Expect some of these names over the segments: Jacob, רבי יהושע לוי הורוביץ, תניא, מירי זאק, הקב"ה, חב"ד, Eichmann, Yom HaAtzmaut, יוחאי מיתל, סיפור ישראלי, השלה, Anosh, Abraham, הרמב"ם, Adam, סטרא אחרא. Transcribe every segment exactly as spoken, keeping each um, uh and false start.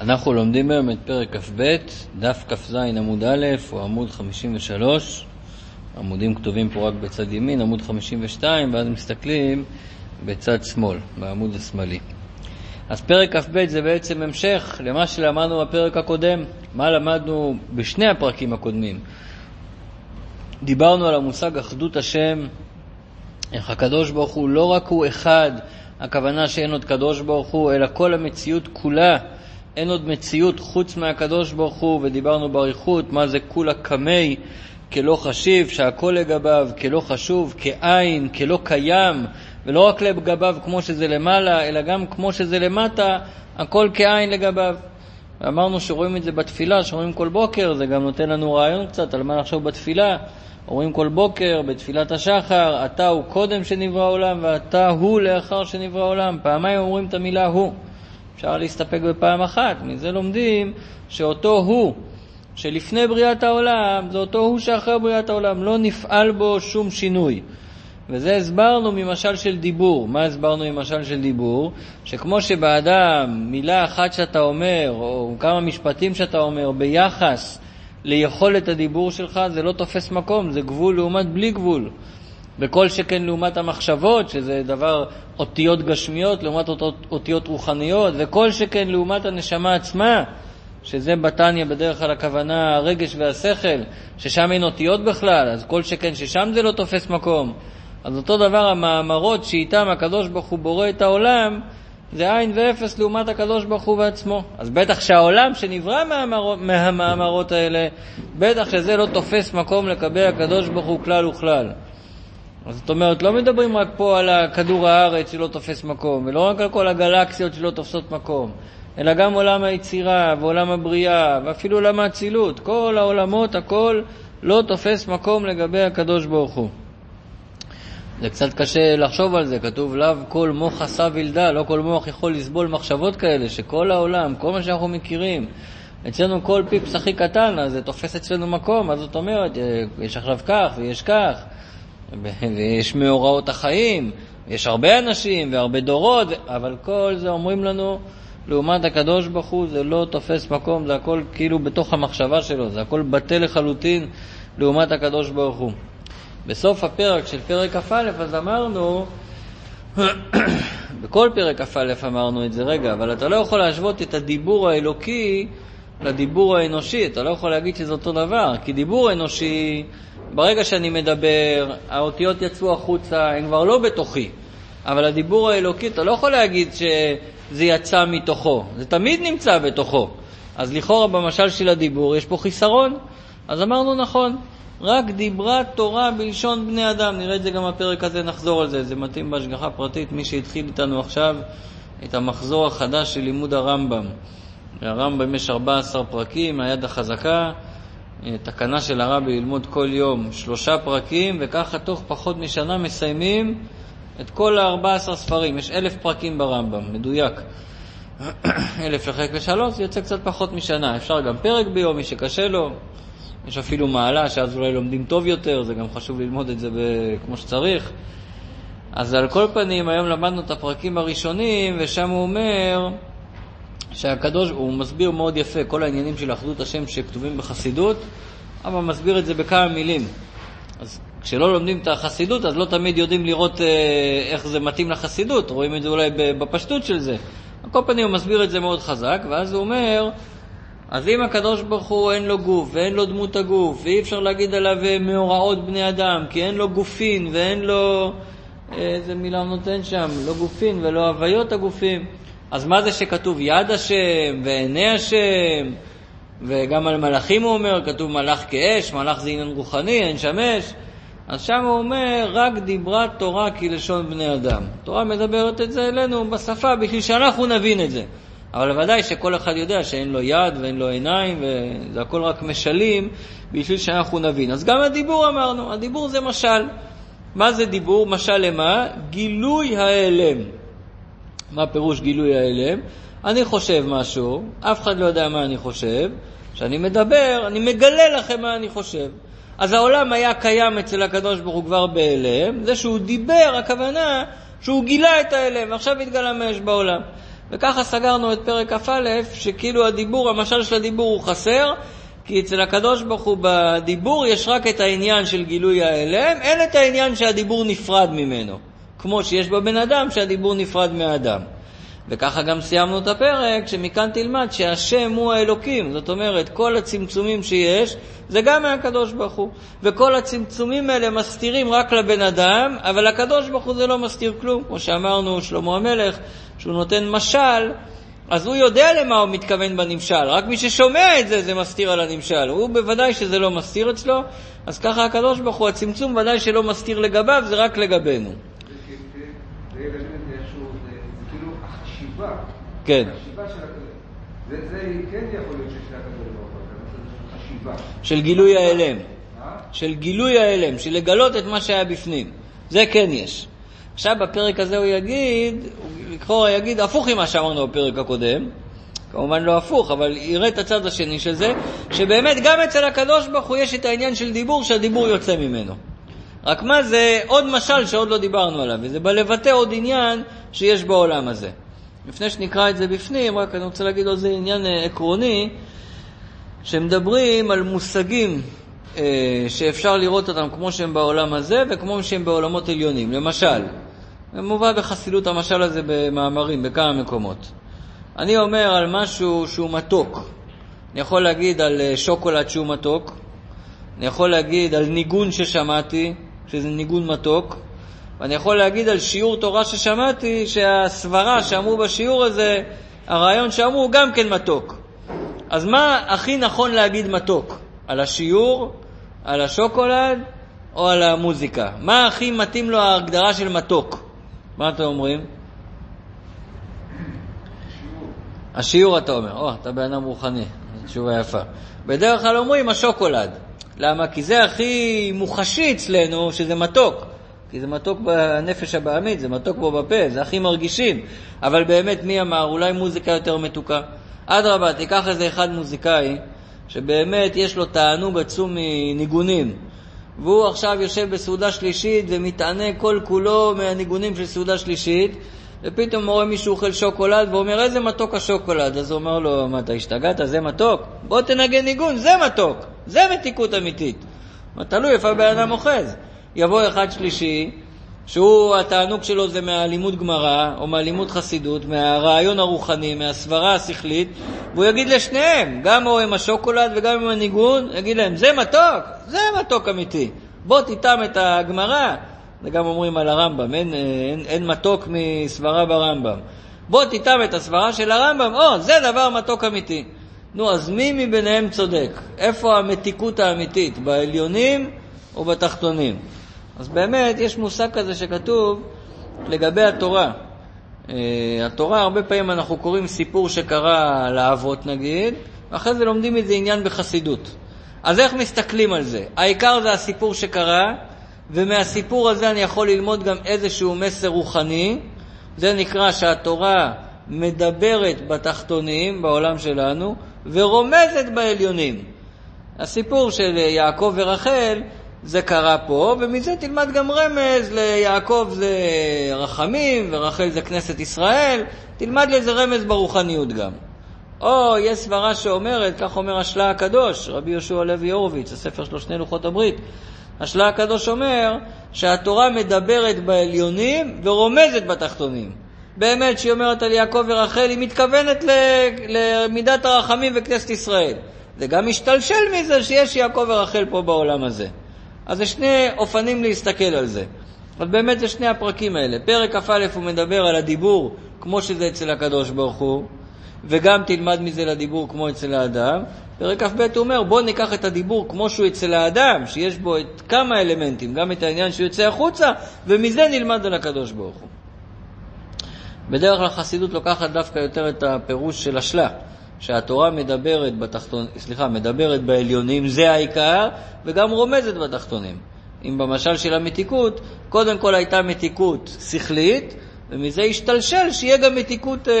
אנחנו לומדים היום את פרק כ"ב, דף כ"ז עמוד א' או עמוד חמישים ושלוש. עמודים כתובים פה רק בצד ימין, עמוד חמישים ושתיים, ואז מסתכלים בצד שמאל, בעמוד השמאלי. אז פרק כ"ב זה בעצם המשך למה שלמדנו בפרק הקודם. מה למדנו בשני הפרקים הקודמים? דיברנו על המושג אחדות השם, איך הקדוש ברוך הוא לא רק הוא אחד, הכוונה שאין עוד קדוש ברוך הוא, אלא כל המציאות כולה, אין עוד מציאות חוץ מהקדוש ברוך הוא. ודיברנו בריחות מה זה כולה קמי, כלא חשיב, שהכל לגביו, כלא חשוב, כעין, כלא קיים, ולא רק לגביו כמו שזה למעלה, אלא גם כמו שזה למטה, הכל כעין לגביו. ואמרנו שרואים את זה בתפילה, שרואים כל בוקר, זה גם נותן לנו רעיון קצת על מה לחשוב בתפילה. רואים כל בוקר בתפילת השחר, אתה הוא קודם שנברא העולם ואתה הוא לאחר שנברא העולם. פעמיים אומרים את המילה הוא. אפשר להסתפק בפעם אחת. מזה לומדים שאותו הוא שלפני בריאת העולם זה אותו הוא שאחרי בריאת העולם, לא נפעל בו שום שינוי. וזה הסברנו ממשל של דיבור. מה הסברנו ממשל של דיבור? שכמו שבאדם מילה אחת שאתה אומר או כמה משפטים שאתה אומר ביחס ליכולת הדיבור שלך, זה לא תופס מקום, זה גבול לעומת בלי גבול. וכל שכן לעומת המחשבות, שזה דבר אותיות גשמיות לעומת אותיות רוחניות, וכל שכן לעומת הנשמה עצמה, שזה בתניה בדרך כלל הכוונה הרגש והשכל, ששם אין אותיות בכלל, אז כל שכן ששם זה לא תופס מקום. אז אותו דבר המאמרות שאיתם הקדוש ברוך הוא בורא את העולם, זה עין ואפס לעומת הקדוש ברוך הוא בעצמו. אז בטח שהעולם שנברא מהמאמרות, מהמאמרות האלה, בטח שזה לא תופס מקום לקבל הקדוש ברוך הוא כלל וכלל. אז זאת אומרת, לא מדברים רק פה על כדור הארץ שלא תופס מקום, ולא רק על כל הגלקסיות שלא תופסות מקום, אלא גם עולם היצירה ועולם הבריאה ואפילו עולם האצילות. כל העולמות, הכל לא תופס מקום לגבי הקדוש ברוך הוא. זה קצת קשה לחשוב על זה, כתוב לאו כל מוח עשה וילדה, לא כל מוח יכול לסבול מחשבות כאלה, שכל העולם, כל מה שאנחנו מכירים, אצלנו כל פיפס הכי קטן, אז זה תופס אצלנו מקום. אז זאת אומרת, יש עכשיו כך ויש כך, ויש מאורעות החיים, יש הרבה אנשים והרבה דורות, אבל כל זה אומרים לנו, לעומת הקדוש ברוך הוא זה לא תופס מקום, זה הכל כאילו בתוך המחשבה שלו, זה הכל בטל לחלוטין לעומת הקדוש ברוך הוא. בסוף הפרק של פרק כ"א אז אמרנו, בכל פרק כ"א אמרנו את זה רגע, אבל אתה לא יכול להשוות את הדיבור האלוקי לדיבור האנושי, אתה לא יכול להגיד שזה אותו דבר, כי דיבור אנושי, ברגע שאני מדבר, האותיות יצאו החוצה, הן כבר לא בתוכי, אבל הדיבור האלוקי, אתה לא יכול להגיד שזה יצא מתוכו, זה תמיד נמצא בתוכו. אז לכאורה במשל של הדיבור יש פה חיסרון, אז אמרנו נכון, רק דיברה תורה בלשון בני אדם. נראה את זה גם הפרק הזה, נחזור על זה, זה מתאים בהשגחה פרטית. מי שהתחיל איתנו עכשיו את המחזור החדש של לימוד הרמב"ם, הרמב"ם יש ארבעה עשר פרקים, היד החזקה, תקנה של הרבי ללמוד כל יום שלושה פרקים, וככה תוך פחות משנה מסיימים את כל ה-ארבעה עשר ספרים. יש אלף פרקים ברמב"ם, מדויק, אלף לחלק לשלוש, יוצא קצת פחות משנה. אפשר גם פרק ביום, מי שקשה לו, יש אפילו מעלה שאז אולי לומדים טוב יותר, זה גם חשוב ללמוד את זה כמו שצריך. אז על כל פנים, היום למדנו את הפרקים הראשונים, ושם הוא אומר שהקדוש, הוא מסביר מאוד יפה כל העניינים של אחדות השם שכתובים בחסידות, אבל מסביר את זה בכמה מילים. אז כשלא לומדים את החסידות, אז לא תמיד יודעים לראות איך זה מתאים לחסידות, רואים את זה אולי בפשטות של זה. על כל פנים הוא מסביר את זה מאוד חזק, ואז הוא אומר, אז אם הקדוש ברוך הוא אין לו גוף ואין לו דמות הגוף, ואי אפשר להגיד עליו מאורעות בני אדם, כי אין לו גופין ואין לו, איזה מילה הוא נותן שם, לא גופין ולא הוויות הגופים, אז מה זה שכתוב יד השם ועיני השם? וגם על מלאכים הוא אומר, כתוב מלאך כאש, מלאך זה עניין רוחני, אין שמש. אז שם הוא אומר, רק דיברה תורה כלשון בני אדם. תורה מדברת את זה אלינו בשפה, בשביל שאנחנו נבין את זה. אבל ודאי שכל אחד יודע שאין לו יד ואין לו עיניים, וזה הכל רק משלים בשביל שאנחנו נבין. אז גם הדיבור אמרנו, הדיבור זה משל. מה זה דיבור? משל למה? גילוי ההלם. מה פירוש גילוי ההלם? אני חושב משהו, אף אחד לא יודע מה אני חושב, כשאני מדבר, אני מגלה לכם מה אני חושב. אז העולם היה קיים אצל הקדוש ברוך הוא כבר בהלם, זה שהוא דיבר, הכוונה שהוא גילה את ההלם, עכשיו התגלה מה יש בעולם. וככה סגרנו את פרק א', שכאילו הדיבור, המשל של הדיבור הוא חסר, כי אצל הקדוש ברוך הוא בדיבור יש רק את העניין של גילוי האלם, אין את העניין שהדיבור נפרד ממנו, כמו שיש בבן אדם שהדיבור נפרד מהאדם. וככה גם סיימנו את הפרק, שמכאן תלמד שהשם הוא האלוקים. זאת אומרת, כל הצמצומים שיש, זה גם מהקדוש ברוך הוא. וכל הצמצומים האלה מסתירים רק לבן אדם, אבל הקדוש ברוך הוא זה לא מסתיר כלום. כמו שאמרנו, שלמה המלך, שהוא נותן משל, אז הוא יודע למה הוא מתכוון בנמשל. רק מי ששומע את זה, זה מסתיר על הנמשל. הוא בוודאי שזה לא מסתיר אצלו, אז ככה הקדוש ברוך הוא, הצמצום ודאי שלא מסתיר לגביו, זה רק לגבינו. כן. חשיבה של הכלל. זה, זה כן יכול להיות ששלה כלל לא עושה, חשיבה. של גילוי האלם. של גילוי האלם, של לגלות את מה שהיה בפנים. זה כן יש. עכשיו בפרק הזה הוא יגיד, הוא יגיד הפוך עם מה שאמרנו בפרק הקודם, כמובן לא הפוך, אבל יראה את הצד השני של זה, שבאמת גם אצל הקדוש ברוך הוא יש את העניין של דיבור, שהדיבור יוצא ממנו. רק מה זה עוד משל שעוד לא דיברנו עליו, וזה בלבטא עוד עניין שיש בעולם הזה. לפני שנקרא את זה בפנים, רק אני רוצה להגיד עוד זה עניין עקרוני, שמדברים על מושגים אה, שאפשר לראות אותם כמו שהם בעולם הזה, וכמו שהם בעולמות עליונים. למשל, מובא בחסילות המשל הזה במאמרים, בכמה מקומות. אני אומר על משהו שהוא מתוק. אני יכול להגיד על שוקולד שהוא מתוק, אני יכול להגיד על ניגון ששמעתי, שזה ניגון מתוק, ואני יכול להגיד על שיעור תורה ששמעתי, שהסברה שאמרו בשיעור הזה, הרעיון שאמרו גם כן מתוק. אז מה הכי נכון להגיד מתוק? על השיעור, על השוקולד, או על המוזיקה? מה הכי מתאים לו ההגדרה של מתוק? מה אתם אומרים? השיעור. השיעור אתה אומר, או, אתה בענם רוחני, תשובה יפה. בדרך כלל אומרים השוקולד. למה? כי זה הכי מוחשי אצלנו, שזה מתוק. כי זה מתוק בנפש הבעמית, זה מתוק בו בפה, זה הכי מרגישים. אבל באמת מי אמר, אולי מוזיקה יותר מתוקה. עד רבה, תיקח איזה אחד מוזיקאי, שבאמת יש לו תענוג עצום מניגונים. והוא עכשיו יושב בסעודה שלישית, ומתענה כל כולו מהניגונים של סעודה שלישית, ופתאום רואה מישהו אוכל שוקולד, ואומר, איזה מתוק השוקולד? אז הוא אומר לו, מה אתה השתגעת? זה מתוק? בוא תנגן ניגון, זה מתוק. זה מתיקות אמיתית. תלוי איפה בעינם אוחז. יבוא אחד שלישי, שהוא, התענוג שלו זה מהלימוד גמרא, או מהלימוד חסידות, מהרעיון הרוחני, מהסברה השכלית, והוא יגיד לשניהם, גם עם השוקולד וגם עם הניגון, יגיד להם, זה מתוק, זה מתוק אמיתי. בוא תיתם את הגמרא, זה גם אומרים על הרמב"ם, אין, אין, אין מתוק מסברה ברמב"ם. בוא תיתם את הסברה של הרמב"ם, או, זה דבר מתוק אמיתי. נו, אז מי מביניהם צודק? איפה המתיקות האמיתית? בעליונים או בתחתונים? אז באמת יש מושג כזה שכתוב לגבי התורה. התורה הרבה פעמים אנחנו קוראים סיפור שקרה לאבות נגיד, ואחרי זה לומדים את זה עניין בחסידות. אז איך מסתכלים על זה? העיקר זה הסיפור שקרה, ומהסיפור הזה אני יכול ללמוד גם איזשהו מסר רוחני. זה נקרא שהתורה מדברת בתחתונים בעולם שלנו, ורומזת בעליונים. הסיפור של יעקב ורחל, זה קרה פה, ומזה תלמד גם רמז, ליעקב זה רחמים, ורחל זה כנסת ישראל, תלמד לזה רמז ברוחניות גם. או יש סברה שאומרת, כך אומר השלה הקדוש, רבי יהושע לוי הורוביץ, הספר שלו שני לוחות הברית, השלה הקדוש אומר שהתורה מדברת בעליונים ורומזת בתחתונים. באמת שהיא אומרת על יעקב ורחל, היא מתכוונת למידת הרחמים וכנסת ישראל. זה גם משתלשל מזה שיש יעקב ורחל פה בעולם הזה. אז יש שני אופנים להסתכל על זה. אבל באמת יש שני הפרקים האלה. פרק א' הוא מדבר על הדיבור כמו שזה אצל הקדוש ברוך הוא, וגם תלמד מזה לדיבור כמו אצל האדם. פרק א' ב' הוא אומר, בוא ניקח את הדיבור כמו שהוא אצל האדם, שיש בו את כמה אלמנטים, גם את העניין שיוצא החוצה, ומזה נלמד על הקדוש ברוך הוא. בדרך כלל חסידות לוקחת דווקא יותר את הפירוש של השלה. שהתורה מדברת בתחתונים, סליחה, מדברת בעליונים, זה העיקר, וגם רומזת בתחתונים. אם במשל של המתיקות, קודם כל הייתה מתיקות שכלית, ומזה השתלשל שיהיה גם מתיקות אה,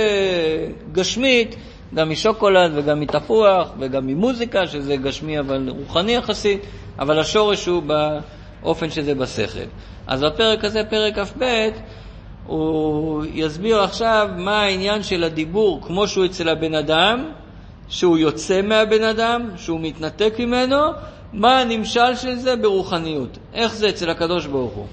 גשמית, גם משוקולד וגם מתפוח, וגם ממוזיקה, שזה גשמי אבל רוחני יחסית, אבל השורש הוא באופן שזה בשכל. אז הפרק הזה, פרק א' ב', הוא יסביר עכשיו מה העניין של הדיבור, כמו שהוא אצל הבן אדם, שהוא יוצא מהבן אדם, שהוא מתנתק ממנו, מה הנמשל של זה ברוחניות, איך זה אצל הקדוש ברוך הוא.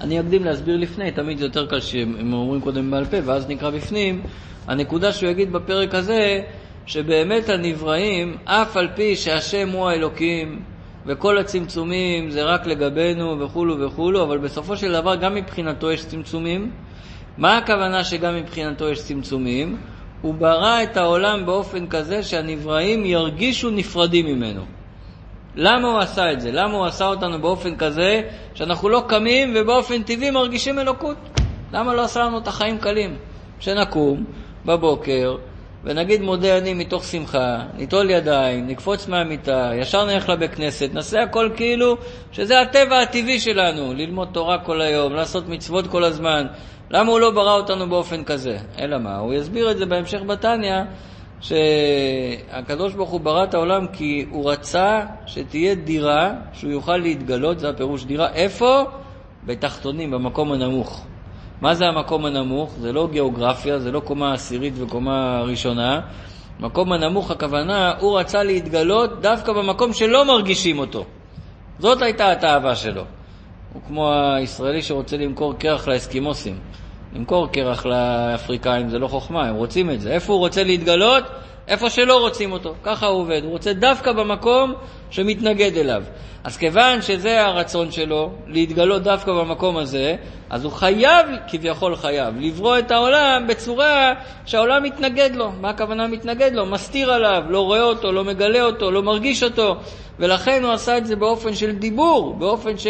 אני אקדים להסביר לפני, תמיד זה יותר קל שהם אומרים קודם בעל פה ואז נקרא בפנים. הנקודה שהוא יגיד בפרק הזה, שבאמת הנבראים, אף על פי שהשם הוא האלוקים וכל הצמצומים זה רק לגבינו וכולו וכולו, אבל בסופו של דבר גם מבחינתו יש צמצומים. מה הכוונה שגם מבחינתו יש צמצומים? הוא ברא את העולם באופן כזה שהנבראים ירגישו נפרדים ממנו. למה הוא עשה את זה? למה הוא עשה אותנו באופן כזה שאנחנו לא קמים ובאופן טבעי מרגישים אלוקות? למה לא עשה לנו את החיים קלים? שנקום בבוקר ונגיד מודה אני מתוך שמחה, ניטול ידיים, נקפוץ מהמיטה, ישר נלך לבית כנסת, נעשה הכל כאילו שזה הטבע הטבעי שלנו, ללמוד תורה כל היום, לעשות מצוות כל הזמן. למה הוא לא ברא אותנו באופן כזה? אלא מה? הוא יסביר את זה בהמשך בתניה, שהקדוש ברוך הוא ברא את העולם כי הוא רצה שתהיה דירה שהוא יוכל להתגלות. זה הפירוש דירה, איפה? בתחתונים, במקום הנמוך. מה זה המקום הנמוך? זה לא גיאוגרפיה, זה לא קומה עשירית וקומה ראשונה. מקום הנמוך הכוונה, הוא רצה להתגלות דווקא במקום שלא מרגישים אותו. זאת הייתה התאווה שלו. הוא כמו הישראלי שרוצה למכור קרח לאסקימוסים. למכור קרח לאפריקאים זה לא חוכמה, הם רוצים את זה. איפה הוא רוצה להתגלות? איפה שלא רוצים אותו. ככה הוא עובד, הוא רוצה דווקא במקום שמתנגד אליו. אז כיוון שזה הרצון שלו, להתגלות דווקא במקום הזה, אז הוא חייב, כביכול חייב, לברוא את העולם בצורה שהעולם מתנגד לו. מה הכוונה מתנגד לו? מסתיר עליו, לא רואה אותו, לא מגלה אותו, לא מרגיש אותו. ולכן הוא עשה את זה באופן של דיבור, באופן ש...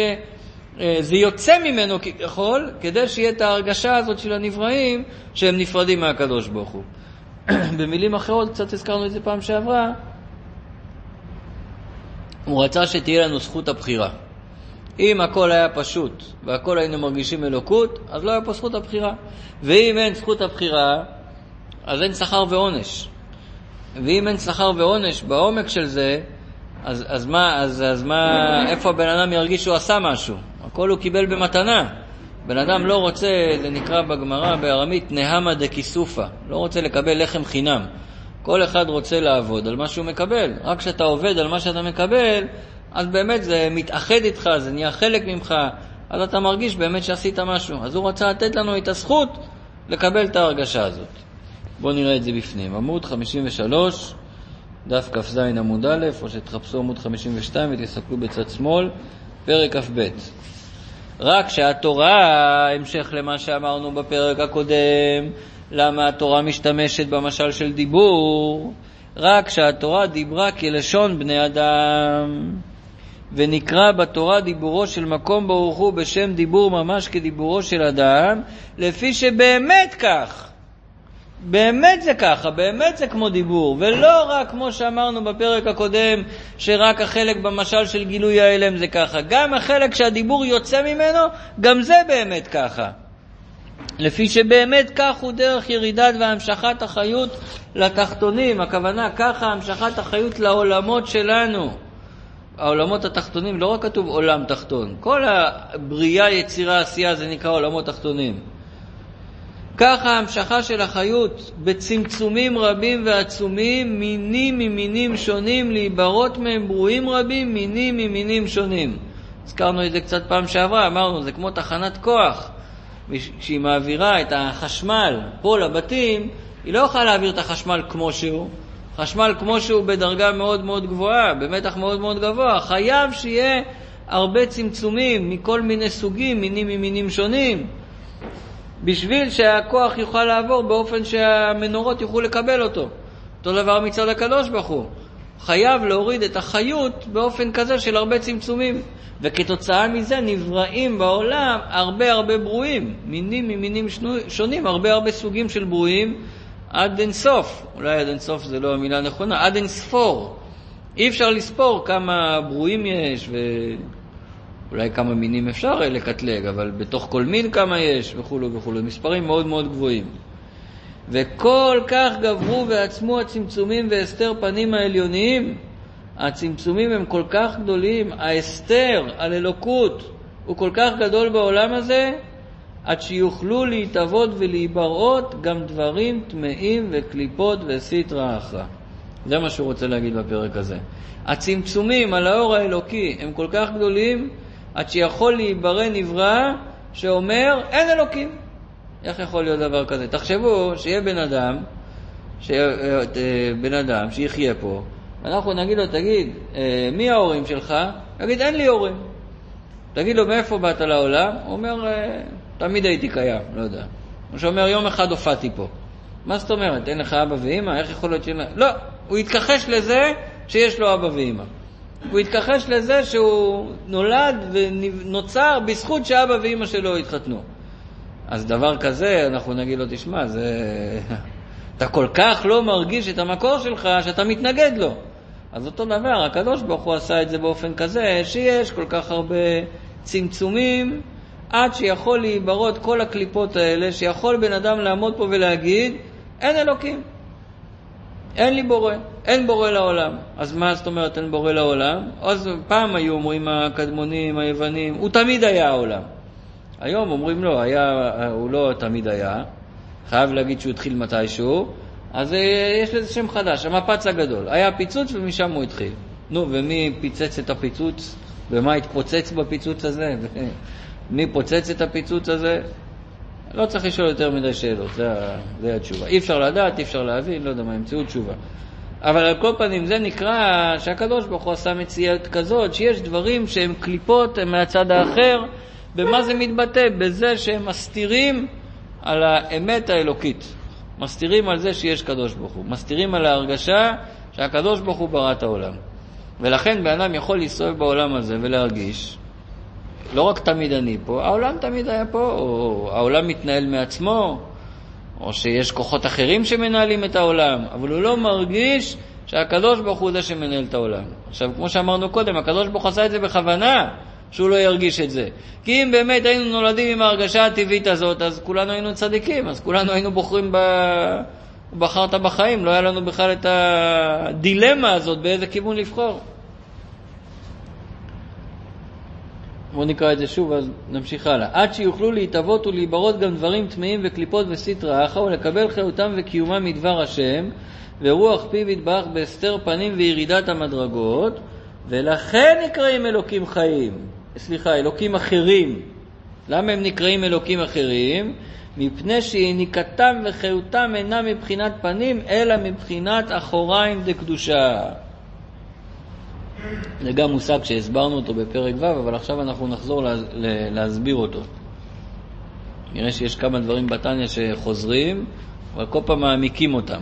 זה יוצא ממנו ככל, כדי שיהיה את ההרגשה הזאת של הנבראים שהם נפרדים מהקדוש ברוך הוא. במילים אחרות, קצת הזכרנו את זה פעם שעברה, הוא רצה שתהיה לנו זכות הבחירה. אם הכל היה פשוט והכל היינו מרגישים אלוקות, אז לא היה פה זכות הבחירה. ואם אין זכות הבחירה, אז אין שכר ועונש. ואם אין שכר ועונש בעומק של זה, אז, אז מה, אז, אז מה, איפה הבן אדם ירגיש שהוא עשה משהו? הכל הוא קיבל במתנה. בן אדם לא רוצה, זה נקרא בגמרא בארמית נהמה דקיסופה, לא רוצה לקבל לחם חינם. כל אחד רוצה לעבוד על מה שהוא מקבל. רק כשאתה עובד על מה שאתה מקבל, אז באמת זה מתאחד איתך, זה נהיה חלק ממך, אז אתה מרגיש באמת שעשית משהו. אז הוא רצה לתת לנו את הזכות לקבל את ההרגשה הזאת. בואו נראה את זה בפנים. עמוד חמישים ושלוש, דף כף זין עמוד א', או שתחפשו עמוד חמישים ושתיים ותסתכלו בצד שמאל, פרק כף ב'. רק שהתורה, המשך למה שאמרנו בפרק הקודם, למה התורה משתמשת במשל של דיבור, רק שהתורה דיברה כלשון בני אדם, ונקרא בתורה דיבורו של מקום ברוך הוא בשם דיבור ממש כדיבורו של אדם, לפי שבאמת כך. באמת זה ככה, באמת זה כמו דיבור, ולא רק כמו שאמרנו בפרק הקודם, שרק החלק במשל של גילוי האלם זה ככה. גם החלק שהדיבור יוצא ממנו, גם זה באמת ככה. לפי שבאמת כך הוא דרך ירידת והמשכת החיות לתחתונים. הכוונה ככה, המשכת החיות לעולמות שלנו. העולמות התחתונים, לא רק כתוב עולם תחתון. כל הבריאה, יצירה, עשייה, זה נקרא עולמות תחתונים. ככה ההמשכה של החיות בצמצומים רבים ועצומים, מינים ממינים שונים, להיברות מהם ברואים רבים, מינים ממינים שונים. הזכרנו את זה קצת פעם שעברה, אמרנו זה כמו תחנת כוח, כשהיא מעבירה את החשמל פה לבתים, היא לא יכולה להעביר את החשמל כמו שהוא, חשמל כמו שהוא בדרגה מאוד מאוד גבוהה, במתח מאוד מאוד גבוה, חייב שיהיה הרבה צמצומים מכל מיני סוגים, מינים ממינים שונים, בשביל שהכוח יוכל לעבור באופן שהמנורות יוכלו לקבל אותו. אותו דבר מצד הקדוש ברוך הוא. חייב להוריד את החיות באופן כזה של הרבה צמצומים. וכתוצאה מזה נבראים בעולם הרבה הרבה ברואים. מינים ממינים שונים, הרבה הרבה סוגים של ברואים עד אינסוף. אולי עד אינסוף זה לא המילה נכונה, עד אינספור. אי אפשר לספור כמה ברואים יש ו... אולי כמה מינים אפשר לקטלג, אבל בתוך כל מין כמה יש, וכולו וכולו. מספרים מאוד מאוד גבוהים. וכל כך גברו ועצמו הצמצומים והסתר פנים העליוניים, הצמצומים הם כל כך גדולים, ההסתר על אלוקות הוא כל כך גדול בעולם הזה, עד שיוכלו להתאבות ולהיבראות גם דברים טמאים וקליפות וסטרא אחרא. זה מה שהוא רוצה להגיד בפרק הזה. הצמצומים על האור האלוקי הם כל כך גדולים, עד שיכול להיברא נברא שאומר אין אלוקים. איך יכול להיות דבר כזה? תחשבו שיהיה בן אדם, שבן אדם שיחיה פה, אנחנו נגיד לו, תגיד, מי ההורים שלך? תגיד, אין לי הורים. תגיד לו, מאיפה באת לעולם? הוא אומר, תמיד הייתי קיים, לא יודע. הוא שאומר, יום אחד הופעתי פה. מה זאת אומרת? אין לך אבא ואמא? איך יכול להיות שאלה? לא, הוא התכחש לזה שיש לו אבא ואמא. הוא התכחש לזה שהוא נולד ונוצר בזכות שאבא ואמא שלו התחתנו. אז דבר כזה, אנחנו נגיד לו, תשמע, זה... אתה כל כך לא מרגיש את המקור שלך שאתה מתנגד לו. אז אותו דבר, הקדוש ברוך הוא עשה את זה באופן כזה, שיש כל כך הרבה צמצומים, עד שיכול להיברות כל הקליפות האלה, שיכול בן אדם לעמוד פה ולהגיד, אין אלוקים, אין לי בורא, אין בורא לעולם. אז מה זאת אומרת אין בורא לעולם? אז פעם היו אומרים הקדמונים, היוונים, הוא תמיד היה העולם. היום אומרים לו, היה, הוא לא תמיד היה, חייב להגיד שהוא התחיל מתישהו, אז יש לזה שם חדש, המפץ הגדול. היה פיצוץ ומשם הוא התחיל. נו, ומי פיצץ את הפיצוץ? ומה התפוצץ בפיצוץ הזה? מי פוצץ את הפיצוץ הזה? לא צריך לשאול יותר מדי שאלות, זה, זה התשובה. אי אפשר לדעת, אי אפשר להבין, לא יודע מה, המציאו תשובה. אבל על כל פנים זה נקרא שהקדוש ברוך הוא עשה מציאות כזאת, שיש דברים שהם קליפות, הם מהצד האחר, במה זה מתבטא? בזה שהם מסתירים על האמת האלוקית. מסתירים על זה שיש קדוש ברוך הוא. מסתירים על ההרגשה שהקדוש ברוך הוא ברא את העולם. ולכן באדם יכול להסתובב בעולם הזה ולהרגיש, לא רק תמיד אני פה, העולם תמיד היה פה, או העולם מתנהל מעצמו, או שיש כוחות אחרים שמנהלים את העולם, אבל הוא לא מרגיש שהקדוש ברוך הוא זה שמנהל את העולם. עכשיו, כמו שאמרנו קודם, הקדוש ברוך הוא עשה את זה בכוונה, שהוא לא ירגיש את זה. כי אם באמת היינו נולדים עם ההרגשה הטבעית הזאת, אז כולנו היינו צדיקים, אז כולנו היינו בוחרים ב... בחרת בחיים, לא היה לנו בכלל את הדילמה הזאת, באיזה כיוון לבחור. בואו נקרא את זה שוב, אז נמשיך הלאה. עד שיוכלו להתאבות ולהיברות גם דברים טמאים וקליפות וסטרא אחרא, ולקבל חיותם וקיומם מדבר השם, ורוח פיו יתברך בהסתר פנים וירידת המדרגות, ולכן נקראים אלוקים חיים. סליחה, אלוקים אחרים. למה הם נקראים אלוקים אחרים? מפני שיניקתם וחיותם אינה מבחינת פנים, אלא מבחינת אחוריים דקדושה. זה גם מושג שהסברנו אותו בפרק ו', אבל עכשיו אנחנו נחזור לה, להסביר אותו. נראה שיש כמה דברים בתניה שחוזרים, אבל כל פעם מעמיקים אותם.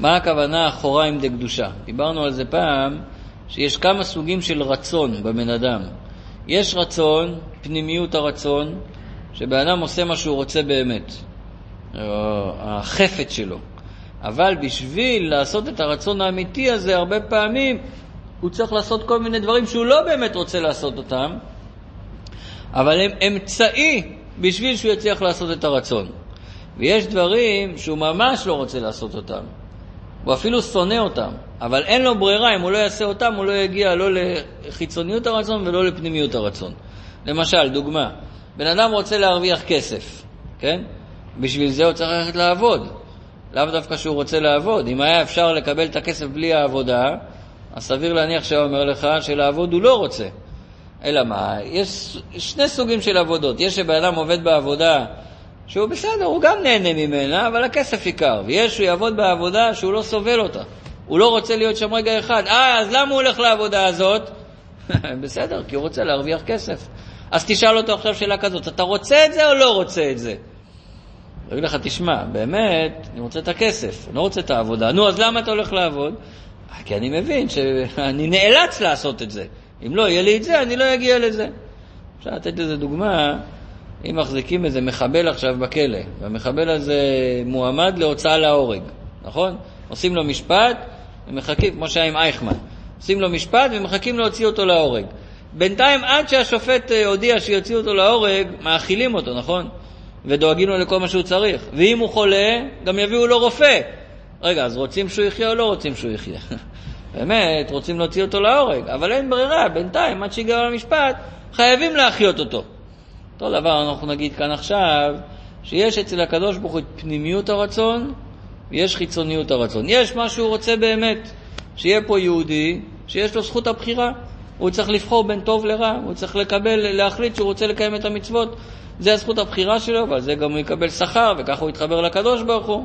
מה הכוונה אחוריים דקדושה? דיברנו על זה פעם, שיש כמה סוגים של רצון בבן אדם. יש רצון, פנימיות הרצון, שבאדם עושה מה שהוא רוצה באמת, החפץ שלו. אבל בשביל לעשות את הרצון האמיתי הזה, הרבה פעמים הוא צריך לעשות כל מיני דברים שהוא לא באמת רוצה לעשות אותם, אבל הם אמצעי בשביל שהוא יצליח לעשות את הרצון. ויש דברים שהוא ממש לא רוצה לעשות אותם, הוא אפילו שונא אותם, אבל אין לו ברירה, אם הוא לא יעשה אותם, הוא לא יגיע לא לחיצוניות הרצון ולא לפנימיות הרצון. למשל, דוגמה, בן אדם רוצה להרוויח כסף, כן? בשביל זה הוא צריך ללכת לעבוד. לאו דווקא שהוא רוצה לעבוד. אם היה אפשר לקבל את הכסף בלי העבודה, אז סביר להניח שהוא אומר לך שלעבוד הוא לא רוצה. אלא מה? יש שני סוגים של עבודות. יש שבן אדם עובד בעבודה שהוא בסדר, הוא גם נהנה ממנה, אבל הכסף עיקר. ויש שהוא יעבוד בעבודה שהוא לא סובל אותה. הוא לא רוצה להיות שם רגע אחד. אה, אז למה הוא הולך לעבודה הזאת? בסדר, כי הוא רוצה להרוויח כסף. אז תשאל אותו עכשיו שאלה כזאת, אתה רוצה את זה או לא רוצה את זה? תגיד לך, תשמע, באמת, אני רוצה את הכסף, אני לא רוצה את העבודה. נו, אז למה אתה הולך לעבוד? כי אני מבין שאני נאלץ לעשות את זה. אם לא יהיה לי את זה, אני לא אגיע לזה. אפשר לתת לזה דוגמה, אם מחזיקים איזה מחבל עכשיו בכלא, והמחבל הזה מועמד להוצאה להורג, נכון? עושים לו משפט ומחכים, כמו שהיה עם אייכמן, עושים לו משפט ומחכים להוציא אותו להורג. בינתיים עד שהשופט הודיע שיוציאו אותו להורג, מאכילים אותו, נכון? ודואגים לו לכל מה שהוא צריך. ואם הוא חולה, גם יביאו לו רופא. רגע, אז רוצים שהוא יחיה או לא רוצים שהוא יחיה? באמת רוצים להוציא אותו להורג, אבל אין ברירה, בינתיים עד שיגמר המשפט חייבים להחיות אותו. אותו דבר אנחנו נגיד כאן עכשיו, שיש אצל הקדוש ברוך הוא את פנימיות הרצון ויש חיצוניות הרצון. יש מה שהוא רוצה באמת, שיהיה פה יהודי שיש לו זכות הבחירה, הוא צריך לבחור בין טוב לרע, הוא צריך לקבל, להחליט שהוא רוצה לקיים את המצוות, זה הזכות הבחירה שלו, ועל זה גם הוא יקבל שכר וכך הוא יתחבר לקדוש ברוך הוא.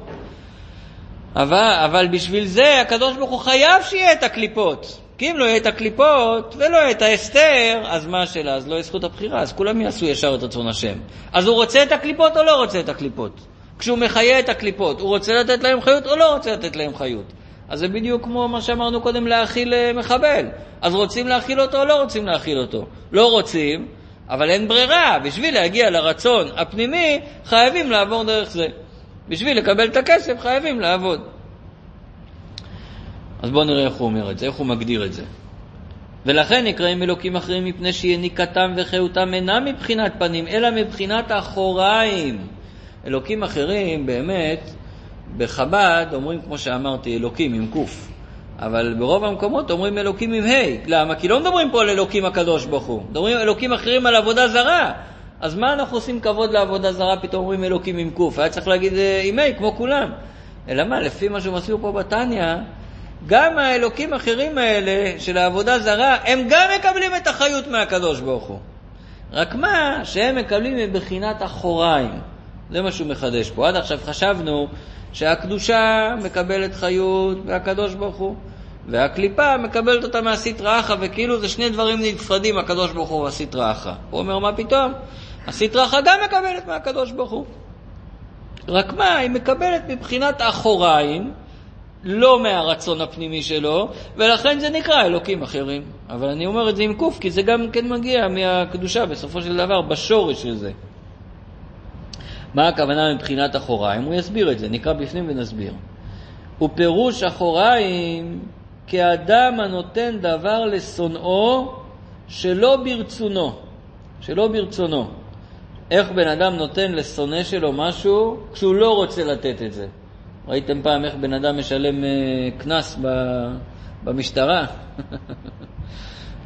אבל, אבל בשביל זה הקדוש ברוך הוא חייב שיהיה את הקליפות, כי אם לא יהיה את הקליפות ולא את ההסתר, אז מה השאלה? אז לא יהיה זכות הבחירה, אז כולם יעשו ישר את רצון השם. אז הוא רוצה את הקליפות או לא רוצה את הקליפות? כשהוא מחיה את הקליפות, הוא רוצה לתת להם חיות או לא רוצה לתת להם חיות? אז זה בדיוק כמו מה שאמרנו קודם להאכיל מחבל. אז רוצים להאכיל אותו או לא רוצים להאכיל אותו? לא רוצים, אבל אין ברירה. בשביל להגיע לרצון הפנימי חייבים לעבור דרך זה. בשביל לקבל את הכסף חייבים לעבוד. אז בואו נראה איך הוא אומר את זה, איך הוא מגדיר את זה. ולכן נקראים אלוקים אחרים מפני שיניקתם וחיותם אינם מבחינת פנים, אלא מבחינת אחוריים. אלוקים אחרים באמת, בחב"ד אומרים כמו שאמרתי אלוקים עם קוף, אבל ברוב המקומות אומרים אלוקים עם היי. למה? כי לא מדברים פה על אלוקים הקדוש ברוך הוא, מדברים אלוקים אחרים על עבודה זרה. אז מה אנחנו עושים כבוד לעבודה זרה, פתאום אומרים אלוקים עם קוף? היה צריך להגיד עם היי כמו כולם. אלא מה? לפי מה שמסביר פה בתניה, גם האלוקים אחרים האלה של העבודה זרה הם גם מקבלים את החיות מהקדוש ברוך הוא, רק מה שהם מקבלים מבחינת אחוריים. זה משהו מחדש פה. עד עכשיו חשבנו שהקדושה מקבלת חיות והקדוש ברוך הוא, והקליפה מקבלת אותה מהסטרא אחרא, וכאילו זה שני דברים נפרדים, הקדוש ברוך הוא והסטרא אחרא. הוא אומר מה פתאום, הסטרא אחרא גם מקבלת מהקדוש ברוך הוא, רק מה היא מקבלת מבחינת אחוריים, לא מהרצון הפנימי שלו, ולכן זה נקרא אלוקים אחרים. אבל אני אומר את זה עם קוף, כי זה גם כן מגיע מהקדושה בסופו של דבר, בשורש של זה. מה הכוונה מבחינת אחוריים? הוא יסביר את זה, נקרא בפנים ונסביר. ופירוש אחוריים, כאדם הנותן דבר לשונאו שלא ברצונו. שלא ברצונו. איך בן אדם נותן לשונא שלו משהו כשהוא לא רוצה לתת את זה? ראיתם פעם איך בן אדם משלם קנס במשטרה?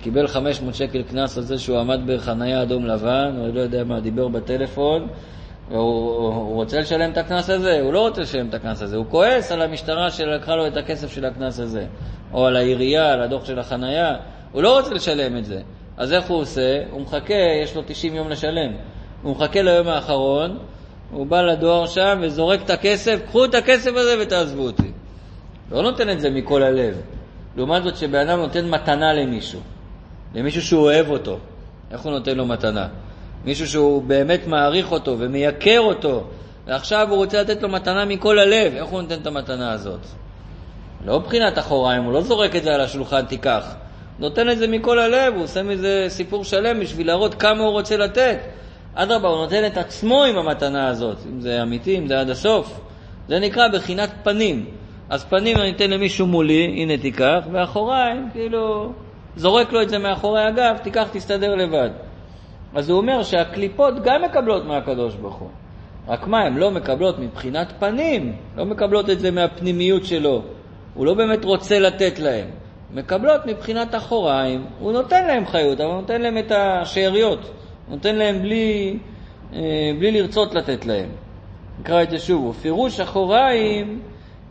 קיבל חמש מאות שקל קנס על זה שהוא עמד בחנייה אדום לבן, או לא יודע מה, דיבר בטלפון, והוא רוצה לשלם את הקנס הזה, הוא לא רוצה לשלם את הקנס הזה, הוא כועס על המשטרה שלקחה לו את הכסף של הקנס הזה, או על העירייה, על הדוח של החנייה, הוא לא רוצה לשלם את זה. אז איך הוא עושה? הוא מחכה, יש לו תשעים יום לשלם, הוא מחכה ליום האחרון, הוא בא לדואר שם וזורק את הכסף, קחו את הכסף הזה ותעזבו אותי. לא נותן את זה מכל הלב. לעומת זאת שבן אדם נותן מתנה למישהו, למישהו שהוא אוהב אותו, איך הוא נותן לו מתנה? מישהו שהוא באמת מעריך אותו ומייקר אותו, ועכשיו הוא רוצה לתת לו מתנה מכל הלב, איך הוא נותן את המתנה הזאת? לא בחינת אחוריים, הוא לא זורק את זה על השולחן, תיקח. נותן את זה מכל הלב, הוא עושה מזה סיפור שלם בשביל להראות כמה הוא רוצה לתת. אדרבה, הוא נותן את עצמו עם המתנה הזאת, אם זה אמיתי, אם זה עד הסוף. זה נקרא בחינת פנים. אז פנים אני אתן למישהו מולי, הנה תיקח, ואחוריים, כאילו, זורק לו את זה מאחורי הגב, תיקח, תסתדר לבד. אז הוא אומר שהקליפות גם מקבלות מהקדוש ברוך הוא, רק מה הן לא מקבלות מבחינת פנים, לא מקבלות את זה מהפנימיות שלו, הוא לא באמת רוצה לתת להם, מקבלות מבחינת אחוריים, הוא נותן להם חיות, אבל נותן להם את השאריות, נותן להם בלי, בלי לרצות לתת להם. נקרא את זה שוב, פירוש אחוריים,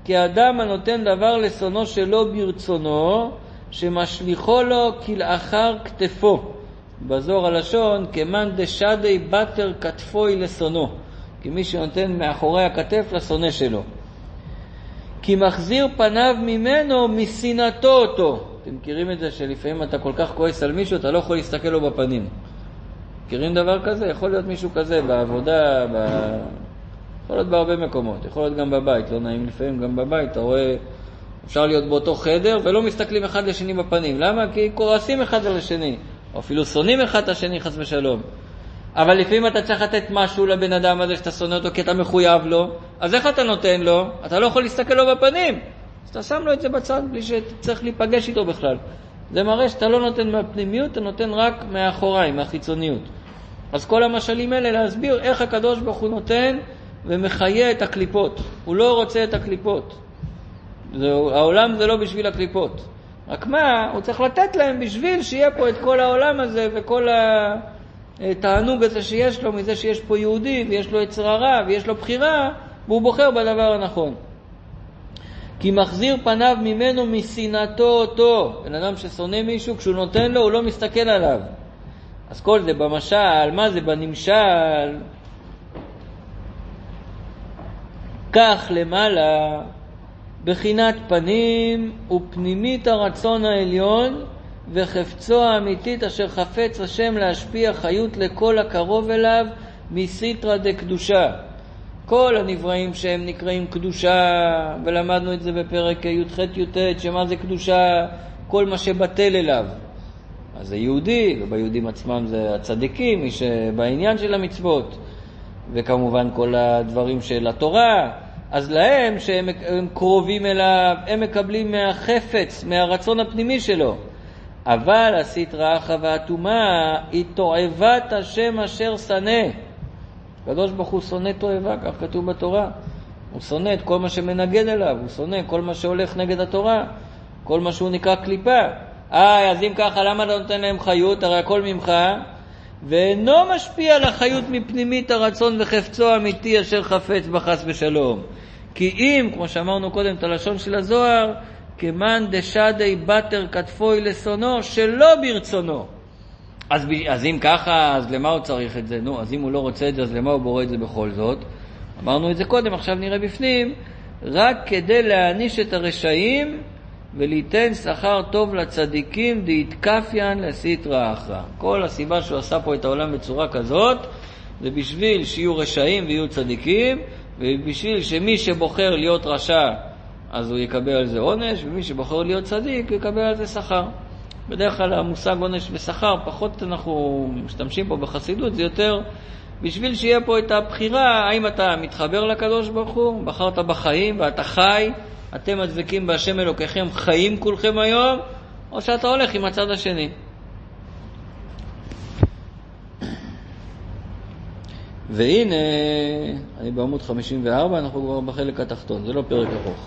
כי האדם הנותן דבר לשונאו שלא ברצונו, שמשליחו לו כלאחר כתפו. בזור הלשון, כמן דשדי בטר כתפוי לסונו, כמי שנותן מאחורי הכתף לסונה שלו. כי מחזיר פניו ממנו מסינתו אותו. אתם מכירים את זה שלפעמים אתה כל כך כועס על מישהו, אתה לא יכול להסתכל לו בפנים. מכירים דבר כזה? יכול להיות מישהו כזה בעבודה, ב... יכול להיות בהרבה מקומות, יכול להיות גם בבית, לא נעים לפעמים גם בבית, אתה רואה... אפשר להיות באותו חדר ולא מסתכלים אחד לשני בפנים. למה? כי כועסים אחד על השני. או אפילו שונאים אחד את השני, חס ושלום. אבל לפעמים אתה צריך לתת משהו לבן אדם הזה שאתה שונא אותו, כי אתה מחויב לו, אז איך אתה נותן לו? אתה לא יכול להסתכל לו בפנים, אז אתה שם לו את זה בצד בלי שצריך להיפגש איתו בכלל. זה מראה שאתה לא נותן מהפנימיות, אתה נותן רק מאחוריים, מהחיצוניות. אז כל המשלים האלה להסביר איך הקדוש ברוך הוא נותן ומחיה את הקליפות. הוא לא רוצה את הקליפות, זה, העולם זה לא בשביל הקליפות, רק מה, הוא צריך לתת להם בשביל שיהיה פה את כל העולם הזה וכל התענוג הזה שיש לו מזה שיש פה יהודי ויש לו יצר הרע ויש לו בחירה, והוא בוחר בדבר הנכון. כי מחזיר פניו ממנו משנאתו אותו. בן אדם ששונא מישהו, כשהוא נותן לו הוא לא מסתכל עליו. אז כל זה במשל, מה זה בנמשל? כך למעלה, בחינת פנים ופנימית הרצון העליון וחפצו האמיתית אשר חפץ השם להשפיע חיות לכל הקרוב אליו מסיטרא דקדושה. כל הנבראים שהם נקראים קדושה, ולמדנו את זה בפרק י"ח-י"ט, שמה זה קדושה? כל מה שבטל אליו. אז זה יהודי, וביהודים עצמם זה הצדיקים, מי שבעניין של המצוות, וכמובן כל הדברים של התורה. אז להם שהם הם קרובים אליו, הם מקבלים מהחפץ, מהרצון הפנימי שלו. אבל הסטרא אחא והטומאה היא תועבת השם אשר שנא. הקדוש ברוך הוא שונא תועבה, כך כתוב בתורה. הוא שונא את כל מה שמנגד אליו, הוא שונא כל מה שהולך נגד התורה, כל מה שהוא נקרא קליפה. אה, אז אם ככה, למה אתה נותן להם חיות? הרי הכל ממך, ואינו משפיע על החיות מפנימית הרצון וחפצו האמיתי אשר חפץ בחס ושלום. כי אם, כמו שאמרנו קודם, את הלשון של הזוהר, כמאן דשדי בטר כתפוי לשונו שלא ברצונו. אז, אז אם ככה, אז למה הוא צריך את זה? נו, אז אם הוא לא רוצה את זה, אז למה הוא בורא את זה בכל זאת? אמרנו את זה קודם, עכשיו נראה בפנים. רק כדי להעניש את הרשעים וליתן שכר טוב לצדיקים דהתקפיין לסטרא אחרא. כל הסיבה שהוא עשה פה את העולם בצורה כזאת, זה בשביל שיהיו רשעים ויהיו צדיקים, ובשביל שמי שבוחר להיות רשע, אז הוא יקבל על זה עונש, ומי שבוחר להיות צדיק, יקבל על זה שכר. בדרך כלל המושג עונש ושכר, פחות אנחנו משתמשים פה בחסידות, זה יותר בשביל שיהיה פה את הבחירה, האם אתה מתחבר לקדוש ברוך הוא, בחרת בחיים ואתה חי, אתם הדבקים בהשם אלוקיכם חיים כולכם היום, או שאתה הולך עם הצד השני. והנה, אני בעמוד חמישים וארבע, אנחנו כבר בחלק התחתון, זה לא פרק ארוך.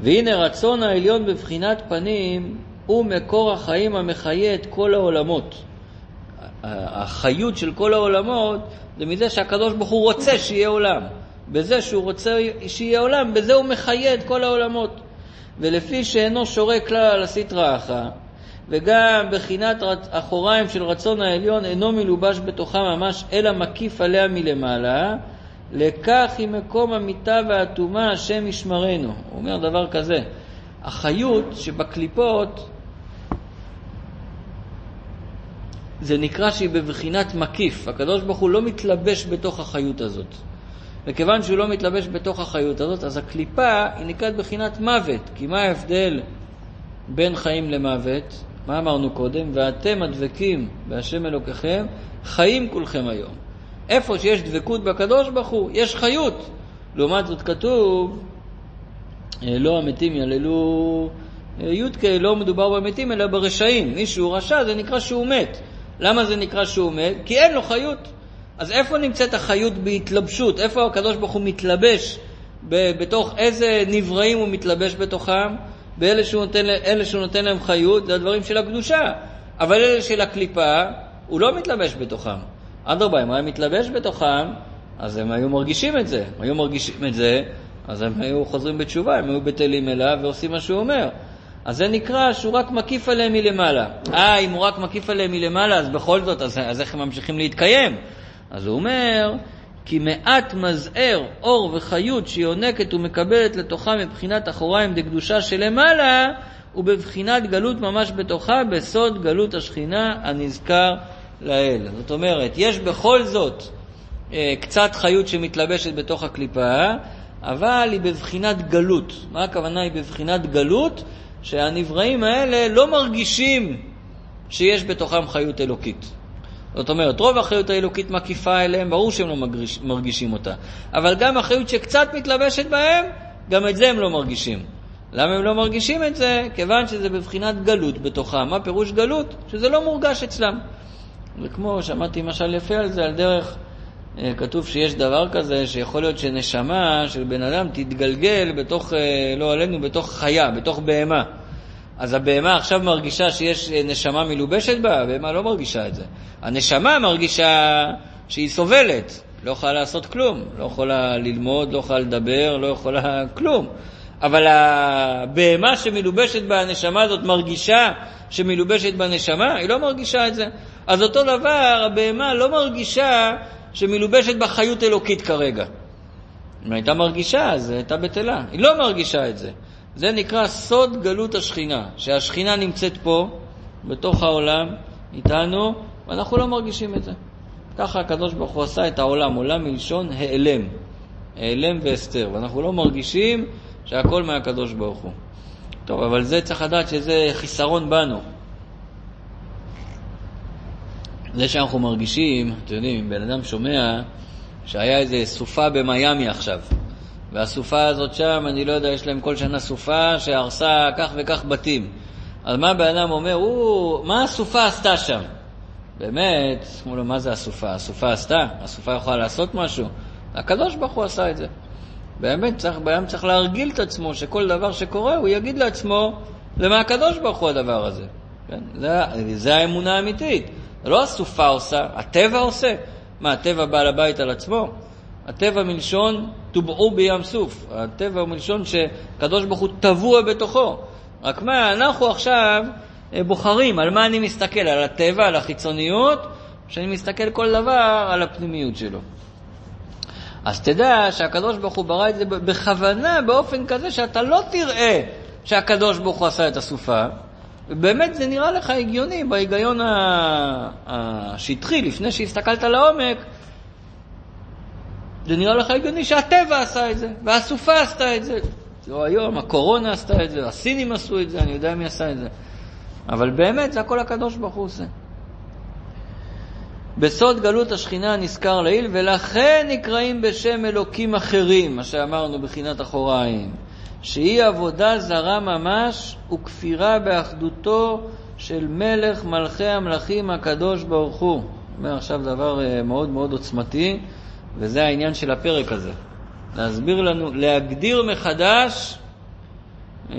והנה רצון העליון בבחינת פנים, הוא מקור החיים המחיה את כל העולמות. החיות של כל העולמות זה מזה שהקדוש ברוך הוא רוצה שיהיה עולם. בזה שהוא רוצה שיהיה עולם, בזה הוא מחיה את כל העולמות. ולפי שאינו שורה כלל הסטרא אחא, וגם בחינת אחוריים של רצון העליון אינו מלובש בתוכה ממש, אלא מקיף עליה מלמעלה, לכך היא מקום המיטה והטומאה השם ישמרנו. הוא אומר דבר כזה, החיות שבקליפות זה נקרא שהיא בבחינת מקיף. הקדוש ברוך הוא לא מתלבש בתוך החיות הזאת. וכיוון שהוא לא מתלבש בתוך החיות הזאת, אז הקליפה היא נקראת בחינת מוות. כי מה ההבדל בין חיים למוות? מה אמרנו קודם? ואתם הדבקים בהשם אלוקיכם חיים כולכם היום. איפה שיש דבקות בקדוש ברוך הוא יש חיות. לעומת זאת כתוב, לא המתים יללו יודקה, לא מדובר במתים אלא ברשעים. מישהו רשע זה נקרא שהוא מת. למה זה נקרא שהוא מת? כי אין לו חיות. אז איפה נמצאת החיות בהתלבשות? איפה הקדוש ברוך הוא מתלבש? בתוך איזה נבראים הוא מתלבש בתוכם? באלה שהוא נותן, אלה שהוא נותן להם חיות, זה הדברים של הקדושה. אבל אלה של הקליפה, הוא לא מתלבש בתוכם. אדרבה, אם היה מתלבש בתוכם, אז הם היו מרגישים את זה. היו מרגישים את זה, אז הם היו חוזרים בתשובה, הם היו בטלים אליו ועושים מה שהוא אומר. אז זה נקרא שהוא רק מקיף עליהם מלמעלה. אה, אם הוא רק מקיף עליהם מלמעלה, אז בכל זאת, אז, אז איך הם ממשיכים להתקיים? אז הוא אומר, כי מעט מזער אור וחיות שיונקת ומקבלת לתוכה מבחינת אחוריים דקדושה שלמעלה, ובבחינת גלות ממש בתוכה, בסוד גלות השכינה הנזכר לאל. זאת אומרת, יש בכל זאת אה, קצת חיות שמתלבשת בתוך הקליפה, אבל היא בבחינת גלות. מה הכוונה היא בבחינת גלות? שהנבראים האלה לא מרגישים שיש בתוכם חיות אלוקית. זאת אומרת, רוב החיות האלוקית מקיפה אליהם, ברור שהם לא מרגיש, מרגישים אותה. אבל גם החיות שקצת מתלבשת בהם, גם את זה הם לא מרגישים. למה הם לא מרגישים את זה? כיוון שזה בבחינת גלות בתוכם. מה פירוש גלות? שזה לא מורגש אצלם. וכמו שמעתי משל יפה על זה, על דרך אה, כתוב שיש דבר כזה, שיכול להיות שנשמה של בן אדם תתגלגל בתוך, אה, לא עלינו, בתוך חיה, בתוך בהמה. אז הבהמה עכשיו מרגישה שיש נשמה מלובשת בה, הבהמה לא מרגישה את זה. הנשמה מרגישה שהיא סובלת, לא יכולה לעשות כלום, לא יכולה ללמוד, לא יכולה לדבר, לא יכולה כלום. אבל הבהמה שמלובשת בה הנשמה הזאת מרגישה שמלובשת בה נשמה, היא לא מרגישה את זה. אז אותו דבר, הבהמה לא מרגישה שמלובשת בה חיות אלוקית כרגע. אם הייתה מרגישה, אז הייתה בטלה. היא לא מרגישה את זה. זה נקרא סוד גלות השכינה, שהשכינה נמצאת פה, בתוך העולם, איתנו, ואנחנו לא מרגישים את זה. ככה הקדוש ברוך הוא עשה את העולם, עולם מלשון העלם, העלם והסתר, ואנחנו לא מרגישים שהכל מהקדוש ברוך הוא. טוב, אבל זה צריך לדעת שזה חיסרון בנו. זה שאנחנו מרגישים, אתם יודעים, אם בן אדם שומע שהיה איזה סופה במיימי עכשיו, והסופה הזאת שם, אני לא יודע, יש להם כל שנה סופה שהרסה כך וכך בתים. אז מה בן אדם אומר? הוא, מה הסופה עשתה שם? באמת, אמרו לו, מה זה הסופה? הסופה עשתה? הסופה יכולה לעשות משהו? הקדוש ברוך הוא עשה את זה. באמת, צריך, בהם צריך להרגיל את עצמו שכל דבר שקורה, הוא יגיד לעצמו למה הקדוש ברוך הוא הדבר הזה. כן? זה, זה האמונה האמיתית. לא הסופה עושה, הטבע עושה. מה, הטבע בא לבית על עצמו? הטבע מלשון טובעו בים סוף. הטבע מלשון שקדוש ברוך הוא טבוע בתוכו. רק מה, אנחנו עכשיו בוחרים על מה אני מסתכל, על הטבע, על החיצוניות, שאני מסתכל כל דבר על הפנימיות שלו. אז תדע שהקדוש ברוך הוא ברא את זה בכוונה באופן כזה שאתה לא תראה שהקדוש ברוך הוא עשה את הסופה. ובאמת זה נראה לך הגיוני בהיגיון השטחי, לפני שהסתכלת לעומק, זה נראה לך הגיוני שהטבע עשה את זה, והסופה עשתה את זה. לא היום, הקורונה עשתה את זה, הסינים עשו את זה, אני יודע מי עשה את זה. אבל באמת זה הכל הקדוש ברוך הוא עושה. בסוד גלות השכינה נזכר לעיל, ולכן נקראים בשם אלוקים אחרים, מה שאמרנו בחינת אחוריים, שהיא עבודה זרה ממש וכפירה באחדותו של מלך מלכי המלכים הקדוש ברוך הוא. אומר עכשיו דבר מאוד מאוד עוצמתי, וזה העניין של הפרק הזה, להסביר לנו, להגדיר מחדש אה,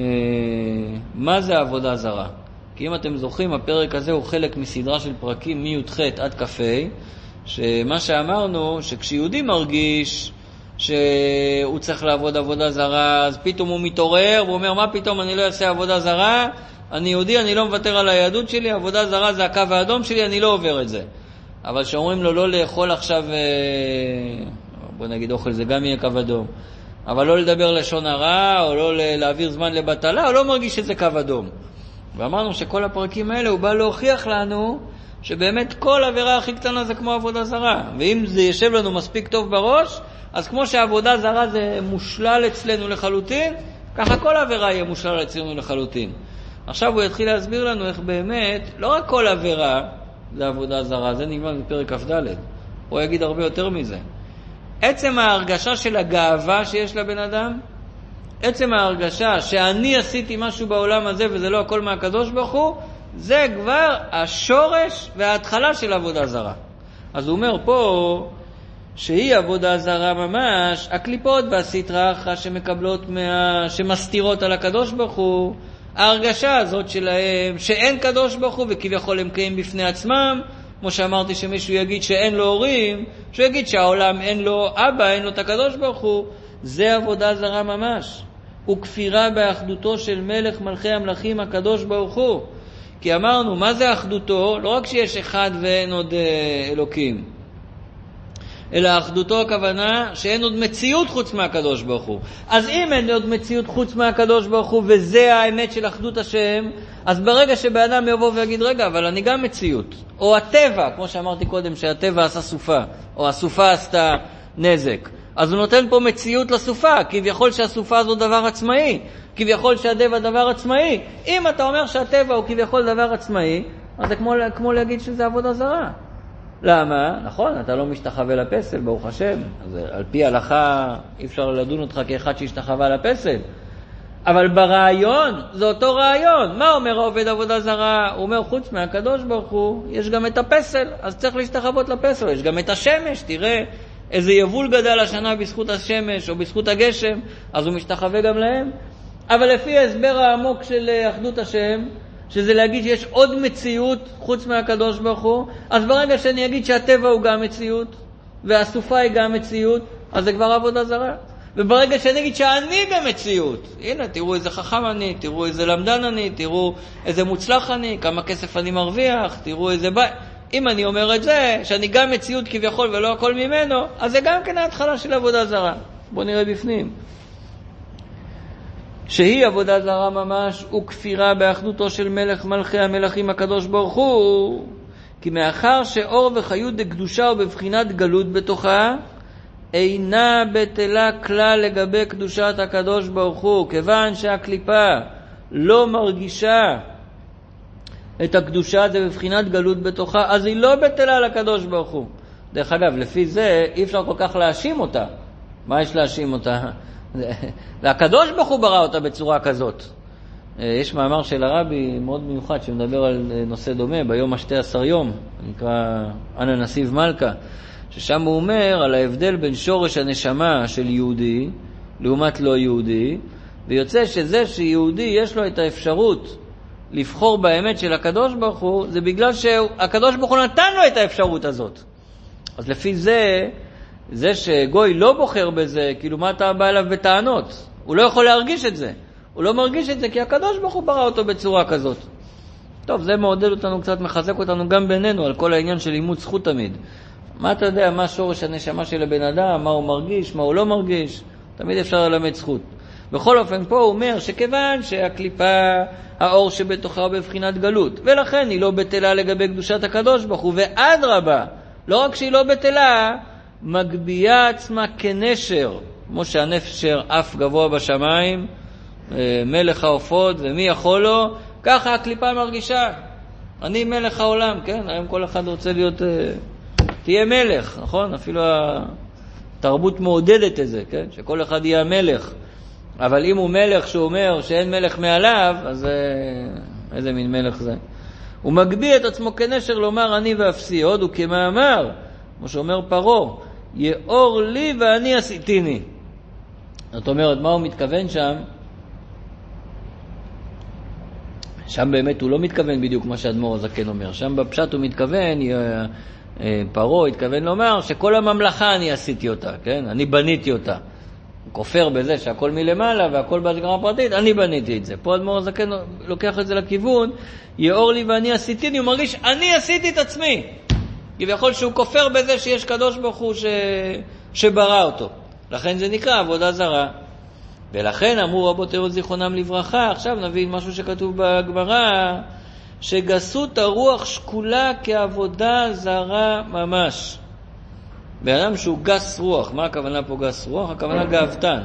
מה זה עבודה זרה. כי אם אתם זוכרים, הפרק הזה הוא חלק מסדרה של פרקים מי"ח עד כ"ה, שמה שאמרנו, שכשיהודי מרגיש שהוא צריך לעבוד עבודה זרה, אז פתאום הוא מתעורר ואומר, מה פתאום אני לא אעשה עבודה זרה? אני יהודי, אני לא מוותר על היהדות שלי, עבודה זרה זה הקו האדום שלי, אני לא עובר את זה. אבל שאומרים לו לא לאכול עכשיו, בוא נגיד אוכל, זה גם יהיה קו אדום, אבל לא לדבר לשון הרע, או לא להעביר זמן לבטלה, הוא לא מרגיש שזה קו אדום. ואמרנו שכל הפרקים האלה הוא בא להוכיח לנו שבאמת כל עבירה הכי קטנה זה כמו עבודה זרה. ואם זה יושב לנו מספיק טוב בראש, אז כמו שעבודה זרה זה מושלל אצלנו לחלוטין, ככה כל עבירה יהיה מושלל אצלנו לחלוטין. עכשיו הוא יתחיל להסביר לנו איך באמת, לא רק כל עבירה זה עבודה זרה, זה נגמר בפרק כ"ד. הוא יגיד הרבה יותר מזה. עצם ההרגשה של הגאווה שיש לבן אדם, עצם ההרגשה שאני עשיתי משהו בעולם הזה וזה לא הכל מהקדוש ברוך הוא, זה כבר השורש וההתחלה של עבודה זרה. אז הוא אומר פה שהיא עבודה זרה ממש, הקליפות והסטרחה שמקבלות מה... שמסתירות על הקדוש ברוך הוא, ההרגשה הזאת שלהם שאין קדוש ברוך הוא וכביכול הם קיים בפני עצמם, כמו שאמרתי שמישהו יגיד שאין לו הורים, שהוא יגיד שהעולם אין לו אבא, אין לו את הקדוש ברוך הוא, זה עבודה זרה ממש. וכפירה באחדותו של מלך מלכי המלכים הקדוש ברוך הוא. כי אמרנו, מה זה אחדותו? לא רק שיש אחד ואין עוד אלוקים, אלא אחדותו הכוונה שאין עוד מציאות חוץ מהקדוש ברוך הוא. אז אם אין עוד מציאות חוץ מהקדוש ברוך הוא, וזה האמת של אחדות השם, אז ברגע שבאדם יבוא ויגיד, רגע, אבל אני גם מציאות. או הטבע, כמו שאמרתי קודם, שהטבע עשה סופה, או הסופה עשתה נזק. אז הוא נותן פה מציאות לסופה, כביכול שהסופה זו דבר עצמאי, כביכול שהטבע דבר עצמאי. אם אתה אומר שהטבע הוא כביכול דבר עצמאי, אז זה כמו, כמו להגיד שזה עבודה זרה. למה? נכון, אתה לא משתחווה לפסל, ברוך השם. אז על פי הלכה אי אפשר לדון אותך כאחד שהשתחווה לפסל. אבל ברעיון, זה אותו רעיון. מה אומר העובד עבודה זרה? הוא אומר, חוץ מהקדוש ברוך הוא, יש גם את הפסל, אז צריך להשתחוות לפסל. יש גם את השמש, תראה. איזה יבול גדל השנה בזכות השמש או בזכות הגשם, אז הוא משתחווה גם להם. אבל לפי ההסבר העמוק של אחדות השם, שזה להגיד שיש עוד מציאות חוץ מהקדוש ברוך הוא, אז ברגע שאני אגיד שהטבע הוא גם מציאות, והסופה היא גם מציאות, אז זה כבר עבודה זרה. וברגע שאני אגיד שאני גם מציאות, הנה תראו איזה חכם אני, תראו איזה למדן אני, תראו איזה מוצלח אני, כמה כסף אני מרוויח, תראו איזה ב... אם אני אומר את זה, שאני גם מציאות כביכול ולא הכל ממנו, אז זה גם כן ההתחלה של עבודה זרה. בואו נראה בפנים. שהיא עבודה זרה ממש, וכפירה באחדותו של מלך מלכי המלכים הקדוש ברוך הוא, כי מאחר שאור וחיות דקדושה ובבחינת גלות בתוכה, אינה בטלה כלל לגבי קדושת הקדוש ברוך הוא, כיוון שהקליפה לא מרגישה את הקדושה זה בבחינת גלות בתוכה, אז היא לא בטלה לקדוש ברוך הוא. דרך אגב, לפי זה אי אפשר כל כך להאשים אותה. מה יש להאשים אותה? והקדוש ברוך הוא ברא אותה בצורה כזאת. יש מאמר של הרבי מאוד מיוחד שמדבר על נושא דומה ביום השתי עשר יום, נקרא אנא נסיב מלכה, ששם הוא אומר על ההבדל בין שורש הנשמה של יהודי לעומת לא יהודי, ויוצא שזה שיהודי יש לו את האפשרות לבחור באמת של הקדוש ברוך הוא, זה בגלל שהקדוש ברוך הוא נתן לו את האפשרות הזאת. אז לפי זה, זה שגוי לא בוחר בזה, כאילו מה אתה בא אליו בטענות? הוא לא יכול להרגיש את זה. הוא לא מרגיש את זה כי הקדוש ברוך הוא ברא אותו בצורה כזאת. טוב, זה מעודד אותנו קצת, מחזק אותנו גם בינינו על כל העניין של אימוץ זכות תמיד. מה אתה יודע, מה שורש הנשמה של הבן אדם, מה הוא מרגיש, מה הוא לא מרגיש, תמיד אפשר ללמד זכות. בכל אופן פה הוא אומר שכיוון שהקליפה, האור שבתוכה בבחינת גלות, ולכן היא לא בטלה לגבי קדושת הקדוש ברוך הוא, ועד רבה, לא רק שהיא לא בטלה, מגבייה עצמה כנשר, כמו שהנשר אף גבוה בשמיים, מלך העופות ומי יכול לו, ככה הקליפה מרגישה, אני מלך העולם, כן? היום כל אחד רוצה להיות, תהיה מלך, נכון? אפילו התרבות מעודדת את זה, כן? שכל אחד יהיה המלך, אבל אם הוא מלך שהוא אומר שאין מלך מעליו, אז איזה מין מלך זה? הוא מגביא את עצמו כנשר לומר אני ואפסי, עוד הוא כמאמר, כמו שאומר פרו, יאור לי ואני עשיתיני. זאת אומרת, מה הוא מתכוון שם? שם באמת הוא לא מתכוון בדיוק מה שאדמור הזקן אומר, שם בפשט הוא מתכוון, פרו התכוון לומר שכל הממלכה אני עשיתי אותה, כן? אני בניתי אותה. הוא כופר בזה שהכל מלמעלה והכל בהשגחה פרטית, אני בניתי את זה. פה אדמור הזקן לוקח את זה לכיוון, יאור לי ואני עשיתיני, הוא מרגיש אני עשיתי את עצמי. כביכול שהוא כופר בזה שיש קדוש ברוך הוא ש... שברא אותו. לכן זה נקרא עבודה זרה. ולכן אמרו רבותינו זיכרונם לברכה, עכשיו נבין משהו שכתוב בגמרא, שגסות הרוח שקולה כעבודה זרה ממש. באדם שהוא גס רוח, מה הכוונה פה גס רוח? הכוונה גאוותן.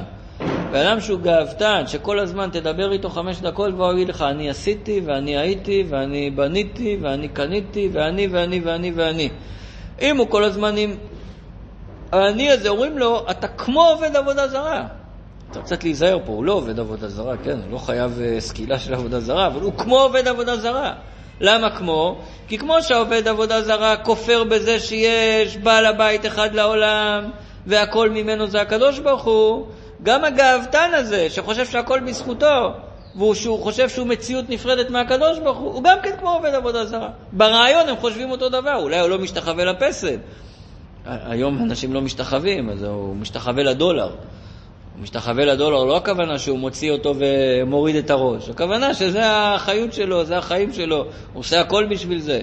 באדם שהוא גאוותן, שכל הזמן תדבר איתו חמש דקות והוא יגיד לך, אני עשיתי ואני הייתי ואני בניתי ואני קניתי ואני ואני ואני ואני. אם הוא כל הזמן עם אני הזה, אומרים לו, אתה כמו עובד עבודה זרה. אתה קצת להיזהר פה, הוא לא עובד עבודה זרה, כן, הוא לא חייב סקילה של עבודה זרה, אבל הוא כמו עובד עבודה זרה. למה כמו? כי כמו שהעובד עבודה זרה כופר בזה שיש בעל הבית אחד לעולם, והכל ממנו זה הקדוש ברוך הוא, גם הגאוותן הזה שחושב שהכל בזכותו, ושהוא חושב שהוא מציאות נפרדת מהקדוש ברוך הוא, הוא גם כן כמו עובד עבודה זרה. ברעיון הם חושבים אותו דבר, אולי הוא לא משתחווה לפסל. היום אנשים לא משתחווים, אז הוא משתחווה לדולר. הוא משתחווה לדולר, לא הכוונה שהוא מוציא אותו ומוריד את הראש. הכוונה שזה החיות שלו, זה החיים שלו, הוא עושה הכל בשביל זה.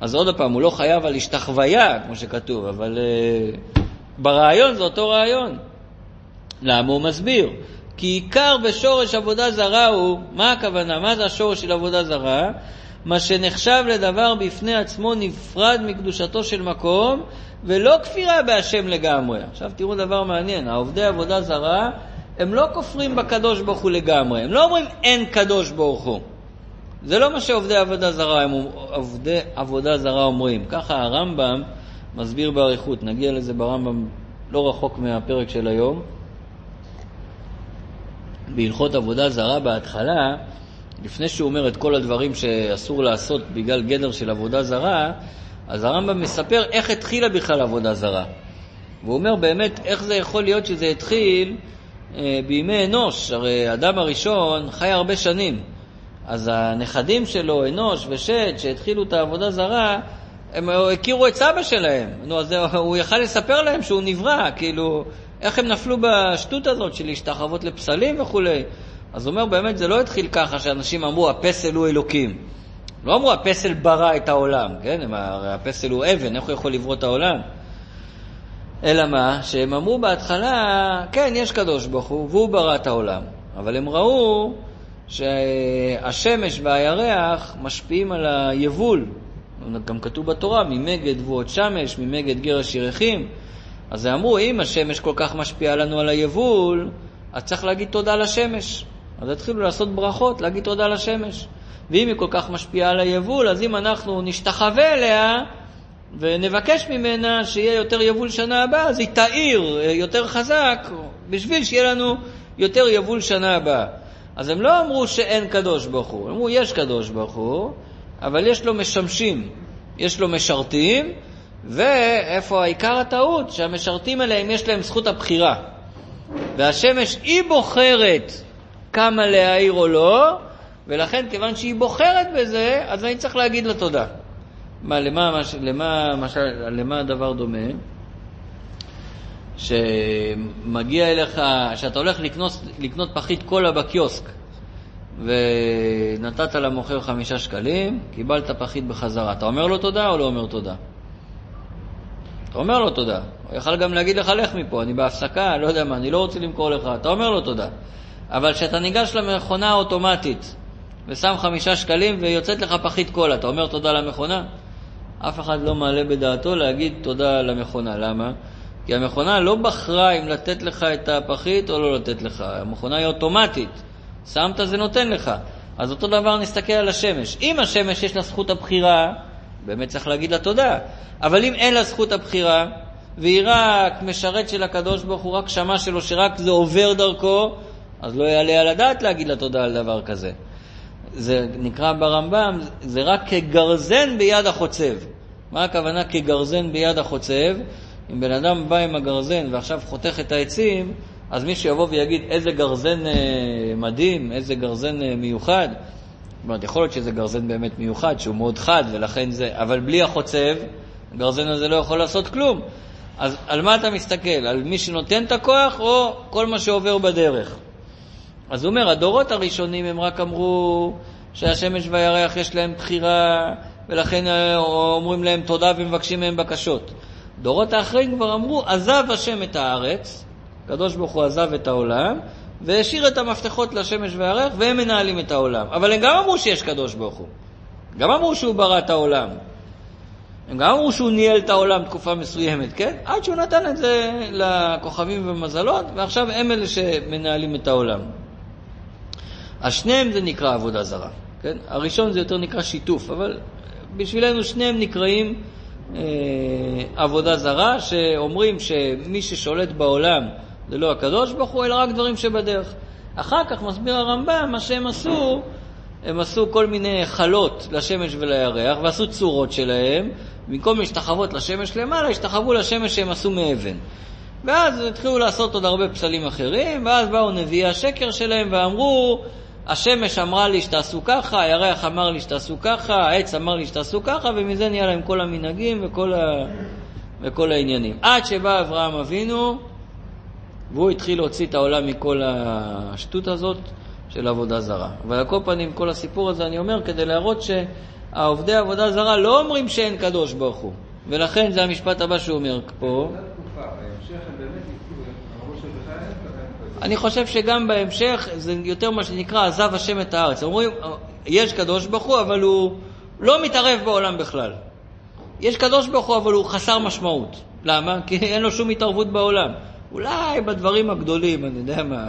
אז עוד פעם, הוא לא חייב על השתחוויה, כמו שכתוב, אבל uh, ברעיון זה אותו רעיון. למה הוא מסביר? כי עיקר בשורש עבודה זרה הוא, מה הכוונה? מה זה השורש של עבודה זרה? מה שנחשב לדבר בפני עצמו נפרד מקדושתו של מקום, ולא כפירה בהשם לגמרי. עכשיו תראו דבר מעניין, העובדי עבודה זרה, הם לא כופרים בקדוש ברוך הוא לגמרי, הם לא אומרים אין קדוש ברוך הוא. זה לא מה שעובדי עבודה זרה, הם עובדי עבודה זרה אומרים. ככה הרמב"ם מסביר בעריכות, נגיע לזה ברמב"ם לא רחוק מהפרק של היום. בהלכות עבודה זרה בהתחלה, לפני שהוא אומר את כל הדברים שאסור לעשות בגלל גדר של עבודה זרה, אז הרמב"ם מספר איך התחילה בכלל עבודה זרה. והוא אומר באמת איך זה יכול להיות שזה התחיל בימי אנוש, הרי אדם הראשון חי הרבה שנים, אז הנכדים שלו, אנוש ושד, שהתחילו את העבודה זרה, הם הכירו את סבא שלהם. נו, אז הוא יכל לספר להם שהוא נברא, כאילו, איך הם נפלו בשטות הזאת של להשתחוות לפסלים וכולי. אז הוא אומר, באמת זה לא התחיל ככה שאנשים אמרו, הפסל הוא אלוקים. לא אמרו, הפסל ברא את העולם, כן? הפסל הוא אבן, איך הוא יכול לברוא את העולם? אלא מה? שהם אמרו בהתחלה, כן, יש קדוש ברוך הוא, והוא ברא את העולם. אבל הם ראו שהשמש והירח משפיעים על היבול. גם כתוב בתורה, ממגד דבועות שמש, ממגד גרש ירחים. אז אמרו, אם השמש כל כך משפיעה לנו על היבול, אז צריך להגיד תודה לשמש. אז התחילו לעשות ברכות, להגיד תודה לשמש. ואם היא כל כך משפיעה על היבול, אז אם אנחנו נשתחווה אליה ונבקש ממנה שיהיה יותר יבול שנה הבאה, אז היא תאיר יותר חזק בשביל שיהיה לנו יותר יבול שנה הבאה. אז הם לא אמרו שאין קדוש ברוך הוא, אמרו יש קדוש ברוך הוא, אבל יש לו משמשים, יש לו משרתים, ואיפה העיקר הטעות? שהמשרתים עליהם יש להם זכות הבחירה. והשמש היא בוחרת כמה להאיר או לא, ולכן כיוון שהיא בוחרת בזה, אז אני צריך להגיד לה תודה. מה, למה, למה, למה הדבר דומה? שמגיע אליך, שאתה הולך לקנות, לקנות פחית קולה בקיוסק, ונתת למוכר חמישה שקלים, קיבלת פחית בחזרה. אתה אומר לו תודה או לא אומר תודה? אתה אומר לו תודה. הוא יכל גם להגיד לך, לך מפה, אני בהפסקה, לא יודע מה, אני לא רוצה למכור לך. אתה אומר לו תודה. אבל כשאתה ניגש למכונה האוטומטית, ושם חמישה שקלים ויוצאת לך פחית קולה, אתה אומר תודה למכונה? אף אחד לא מעלה בדעתו להגיד תודה למכונה. למה? כי המכונה לא בחרה אם לתת לך את הפחית או לא לתת לך. המכונה היא אוטומטית. שמת זה נותן לך. אז אותו דבר נסתכל על השמש. אם השמש יש לה זכות הבחירה, באמת צריך להגיד לה תודה. אבל אם אין לה זכות הבחירה, והיא רק משרת של הקדוש ברוך הוא, רק שמה שלו שרק זה עובר דרכו, אז לא יעלה על הדעת להגיד לה תודה על דבר כזה. זה נקרא ברמב"ם, זה רק כגרזן ביד החוצב. מה הכוונה כגרזן ביד החוצב? אם בן אדם בא עם הגרזן ועכשיו חותך את העצים, אז מישהו יבוא ויגיד איזה גרזן מדהים, איזה גרזן מיוחד. זאת אומרת, יכול להיות שזה גרזן באמת מיוחד, שהוא מאוד חד, ולכן זה, אבל בלי החוצב, הגרזן הזה לא יכול לעשות כלום. אז על מה אתה מסתכל? על מי שנותן את הכוח, או כל מה שעובר בדרך? אז הוא אומר, הדורות הראשונים הם רק אמרו שהשמש והירח יש להם בחירה, ולכן אומרים להם תודה ומבקשים מהם בקשות. דורות האחרים כבר אמרו, עזב השם את הארץ, הקדוש ברוך הוא עזב את העולם, והשאיר את המפתחות לשמש והירח, והם מנהלים את העולם. אבל הם גם אמרו שיש קדוש ברוך הוא. גם אמרו שהוא ברא את העולם. הם גם אמרו שהוא ניהל את העולם תקופה מסוימת, כן? עד שהוא נתן את זה לכוכבים ומזלות, ועכשיו הם אלה שמנהלים את העולם. אז שניהם זה נקרא עבודה זרה, כן? הראשון זה יותר נקרא שיתוף, אבל בשבילנו שניהם נקראים אה, עבודה זרה, שאומרים שמי ששולט בעולם זה לא הקדוש ברוך הוא, אלא רק דברים שבדרך. אחר כך מסביר הרמב"ם מה שהם עשו, הם עשו כל מיני חלות לשמש ולירח, ועשו צורות שלהם, במקום להשתחוות לשמש למעלה, השתחוו לשמש שהם עשו מאבן. ואז התחילו לעשות עוד הרבה פסלים אחרים, ואז באו נביאי השקר שלהם ואמרו, השמש אמרה לי שתעשו ככה, הירח אמר לי שתעשו ככה, העץ אמר לי שתעשו ככה, ומזה נהיה להם כל המנהגים וכל, ה... וכל העניינים. עד שבא אברהם אבינו, והוא התחיל להוציא את העולם מכל השטות הזאת של עבודה זרה. אבל על כל פנים, כל הסיפור הזה אני אומר, כדי להראות שהעובדי עבודה זרה לא אומרים שאין קדוש ברוך הוא. ולכן זה המשפט הבא שהוא אומר פה. אני חושב שגם בהמשך זה יותר מה שנקרא עזב השם את הארץ. אומרים, יש קדוש ברוך הוא, אבל הוא לא מתערב בעולם בכלל. יש קדוש ברוך הוא, אבל הוא חסר משמעות. למה? כי אין לו שום התערבות בעולם. אולי בדברים הגדולים, אני יודע מה,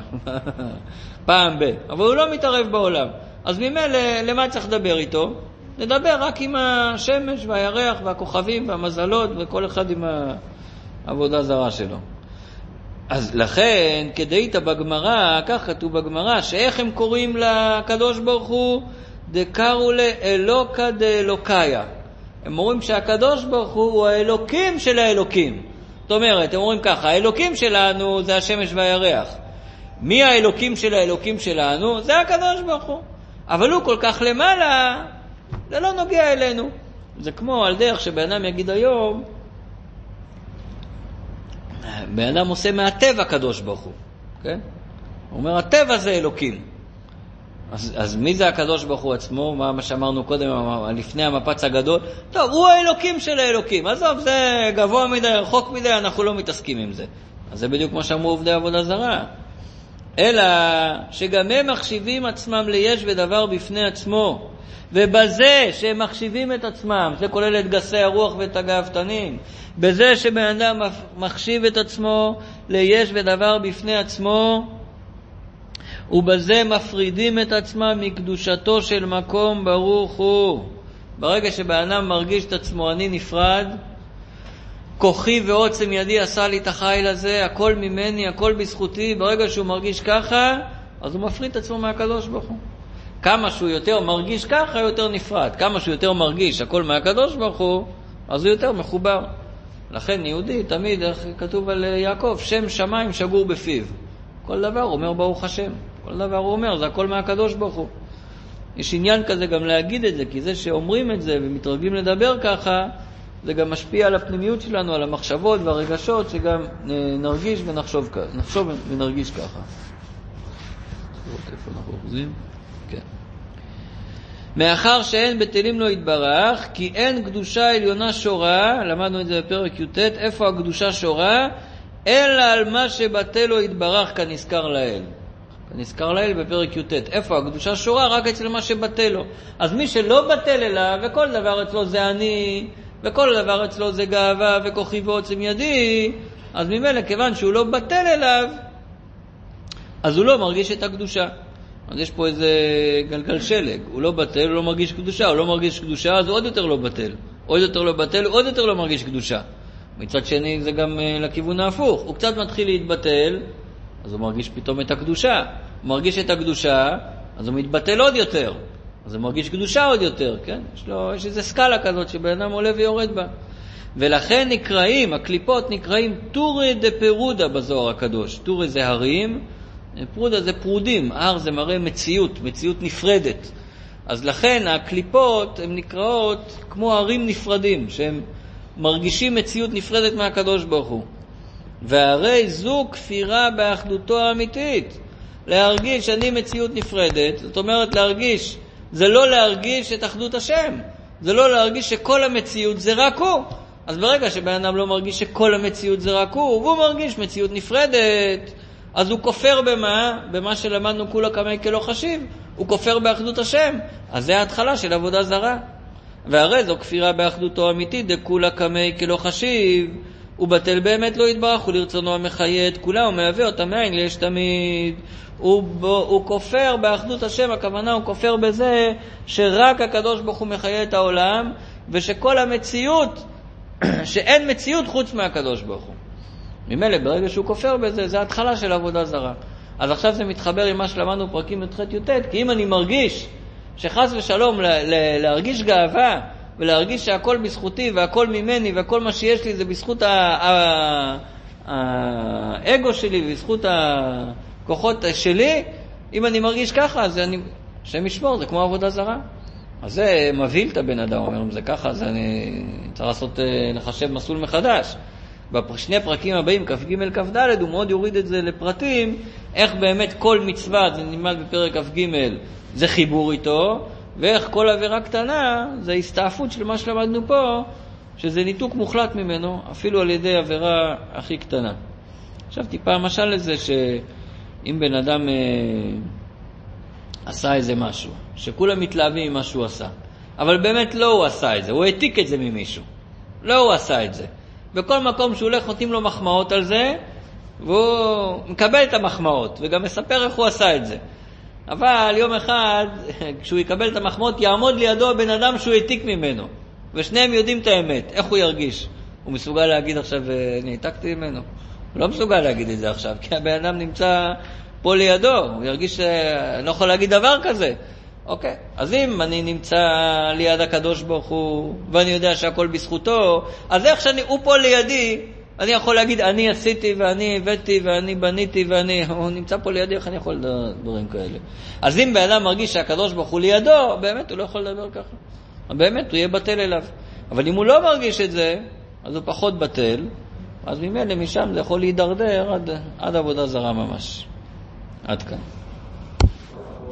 פעם ב. אבל הוא לא מתערב בעולם. אז ממילא, למה צריך לדבר איתו? נדבר רק עם השמש והירח והכוכבים והמזלות, וכל אחד עם העבודה זרה שלו. אז לכן, כדאית בגמרא, כך כתוב בגמרא, שאיך הם קוראים לקדוש ברוך הוא? דקרו לאלוקה דאלוקיה. הם אומרים שהקדוש ברוך הוא הוא האלוקים של האלוקים. זאת אומרת, הם אומרים ככה, האלוקים שלנו זה השמש והירח. מי האלוקים של האלוקים שלנו? זה הקדוש ברוך הוא. אבל הוא כל כך למעלה, זה לא נוגע אלינו. זה כמו על דרך שבאדם יגיד היום, באדם עושה מהטבע קדוש ברוך הוא. כן? הוא אומר, הטבע זה אלוקים. אז, אז מי זה הקדוש ברוך הוא עצמו? מה שאמרנו קודם, לפני המפץ הגדול? טוב, הוא האלוקים של האלוקים. עזוב, זה גבוה מדי, רחוק מדי, אנחנו לא מתעסקים עם זה. אז זה בדיוק כמו שאמרו עובדי עבודה זרה. אלא שגם הם מחשיבים עצמם ליש ודבר בפני עצמו. ובזה שהם מחשיבים את עצמם, זה כולל את גסי הרוח ואת הגאוותנים, בזה שבאדם מחשיב את עצמו ליש ודבר בפני עצמו, ובזה מפרידים את עצמם מקדושתו של מקום ברוך הוא. ברגע שבאדם מרגיש את עצמו, אני נפרד, כוחי ועוצם ידי עשה לי את החיל הזה, הכל ממני, הכל בזכותי, ברגע שהוא מרגיש ככה, אז הוא מפריד את עצמו מהקדוש ברוך הוא. כמה שהוא יותר מרגיש ככה, יותר נפרד. כמה שהוא יותר מרגיש הכל מהקדוש ברוך הוא, אז הוא יותר מחובר. לכן יהודי תמיד, איך כתוב על יעקב, שם שמיים שגור בפיו. כל דבר הוא אומר ברוך השם. כל דבר הוא אומר, זה הכל מהקדוש ברוך הוא. יש עניין כזה גם להגיד את זה, כי זה שאומרים את זה ומתרגלים לדבר ככה, זה גם משפיע על הפנימיות שלנו, על המחשבות והרגשות, שגם נרגיש ונחשוב ככה. נחשוב ונרגיש ככה. איפה אנחנו עוזבים? כן. מאחר שאין בטלים לא יתברך, כי אין קדושה עליונה שורה, למדנו את זה בפרק י"ט, איפה הקדושה שורה? אלא על מה שבטל לא יתברך כנזכר לאל. כנזכר לאל בפרק י"ט. איפה הקדושה שורה? רק אצל מה שבטל לו. אז מי שלא בטל אליו, וכל דבר אצלו זה אני, וכל דבר אצלו זה גאווה וכוחי ועוצם ידי, אז ממילא כיוון שהוא לא בטל אליו, אז הוא לא מרגיש את הקדושה. אז יש פה איזה גלגל שלג, הוא לא בטל, הוא לא מרגיש קדושה, הוא לא מרגיש קדושה, אז הוא עוד יותר לא בטל, עוד יותר לא בטל, עוד יותר לא מרגיש קדושה. מצד שני זה גם לכיוון ההפוך, הוא קצת מתחיל להתבטל, אז הוא מרגיש פתאום את הקדושה, הוא מרגיש את הקדושה, אז הוא מתבטל עוד יותר. אז הוא מרגיש קדושה עוד יותר, כן? יש לו, יש איזו סקאלה כזאת שבאדם עולה ויורד בה. ולכן נקראים, הקליפות נקראים טורי דה פירודה בזוהר הקדוש. טורי זה הרים, פירודה זה פרודים, הר זה מראה מציאות, מציאות נפרדת. אז לכן הקליפות הן נקראות כמו הרים נפרדים, שהם מרגישים מציאות נפרדת מהקדוש ברוך הוא. והרי זו כפירה באחדותו האמיתית. להרגיש אני מציאות נפרדת, זאת אומרת להרגיש, זה לא להרגיש את אחדות השם. זה לא להרגיש שכל המציאות זה רק הוא. אז ברגע שבאדם לא מרגיש שכל המציאות זה רק הוא, והוא מרגיש מציאות נפרדת, אז הוא כופר במה? במה שלמדנו כולה כמי כלא חשיב. הוא כופר באחדות השם. אז זה ההתחלה של עבודה זרה. והרי זו כפירה באחדותו האמיתית, דכולה כמי כלא חשיב. הוא בטל באמת לא יתברך, הוא לרצונו המחיה את כולה, הוא מהווה אותה מאין ליש תמיד. הוא, הוא כופר באחדות השם, הכוונה הוא כופר בזה שרק הקדוש ברוך הוא מחיה את העולם, ושכל המציאות, שאין מציאות חוץ מהקדוש ברוך הוא. ממילא ברגע שהוא כופר בזה, זה ההתחלה של עבודה זרה. אז עכשיו זה מתחבר עם מה שלמדנו פרקים י"ח י"ט, כי אם אני מרגיש שחס ושלום ל- ל- להרגיש גאווה, ולהרגיש שהכל בזכותי והכל ממני והכל מה שיש לי זה בזכות האגו שלי ובזכות הכוחות שלי, אם אני מרגיש ככה אז אני, שם ישמור, זה כמו עבודה זרה. אז זה מבהיל את הבן אדם, אומר אם זה ככה אז אני צריך לעשות לחשב מסלול מחדש. בשני הפרקים הבאים כ"ג כ"ד הוא מאוד יוריד את זה לפרטים, איך באמת כל מצווה, זה נלמד בפרק כ"ג, זה חיבור איתו, ואיך כל עבירה קטנה, זה הסתעפות של מה שלמדנו פה, שזה ניתוק מוחלט ממנו, אפילו על ידי עבירה הכי קטנה. עכשיו טיפה משל לזה שאם בן אדם אה, עשה איזה משהו, שכולם מתלהבים עם מה שהוא עשה, אבל באמת לא הוא עשה את זה, הוא העתיק את זה ממישהו, לא הוא עשה את זה. בכל מקום שהוא הולך נותנים לו מחמאות על זה, והוא מקבל את המחמאות, וגם מספר איך הוא עשה את זה. אבל יום אחד, כשהוא יקבל את המחמות, יעמוד לידו הבן אדם שהוא העתיק ממנו. ושניהם יודעים את האמת, איך הוא ירגיש. הוא מסוגל להגיד עכשיו, אני העתקתי ממנו. הוא לא מסוגל להגיד את זה עכשיו, כי הבן אדם נמצא פה לידו. הוא ירגיש, אני לא יכול להגיד דבר כזה. אוקיי, אז אם אני נמצא ליד הקדוש ברוך הוא, ואני יודע שהכל בזכותו, אז איך שאני, הוא פה לידי, אני יכול להגיד, אני עשיתי ואני הבאתי ואני בניתי ואני, הוא נמצא פה לידי, איך אני יכול לדברים כאלה? אז אם באדם מרגיש שהקדוש ברוך הוא לידו, באמת הוא לא יכול לדבר ככה. באמת הוא יהיה בטל אליו. אבל אם הוא לא מרגיש את זה, אז הוא פחות בטל, אז ממילא משם זה יכול להידרדר עד, עד עבודה זרה ממש. עד כאן.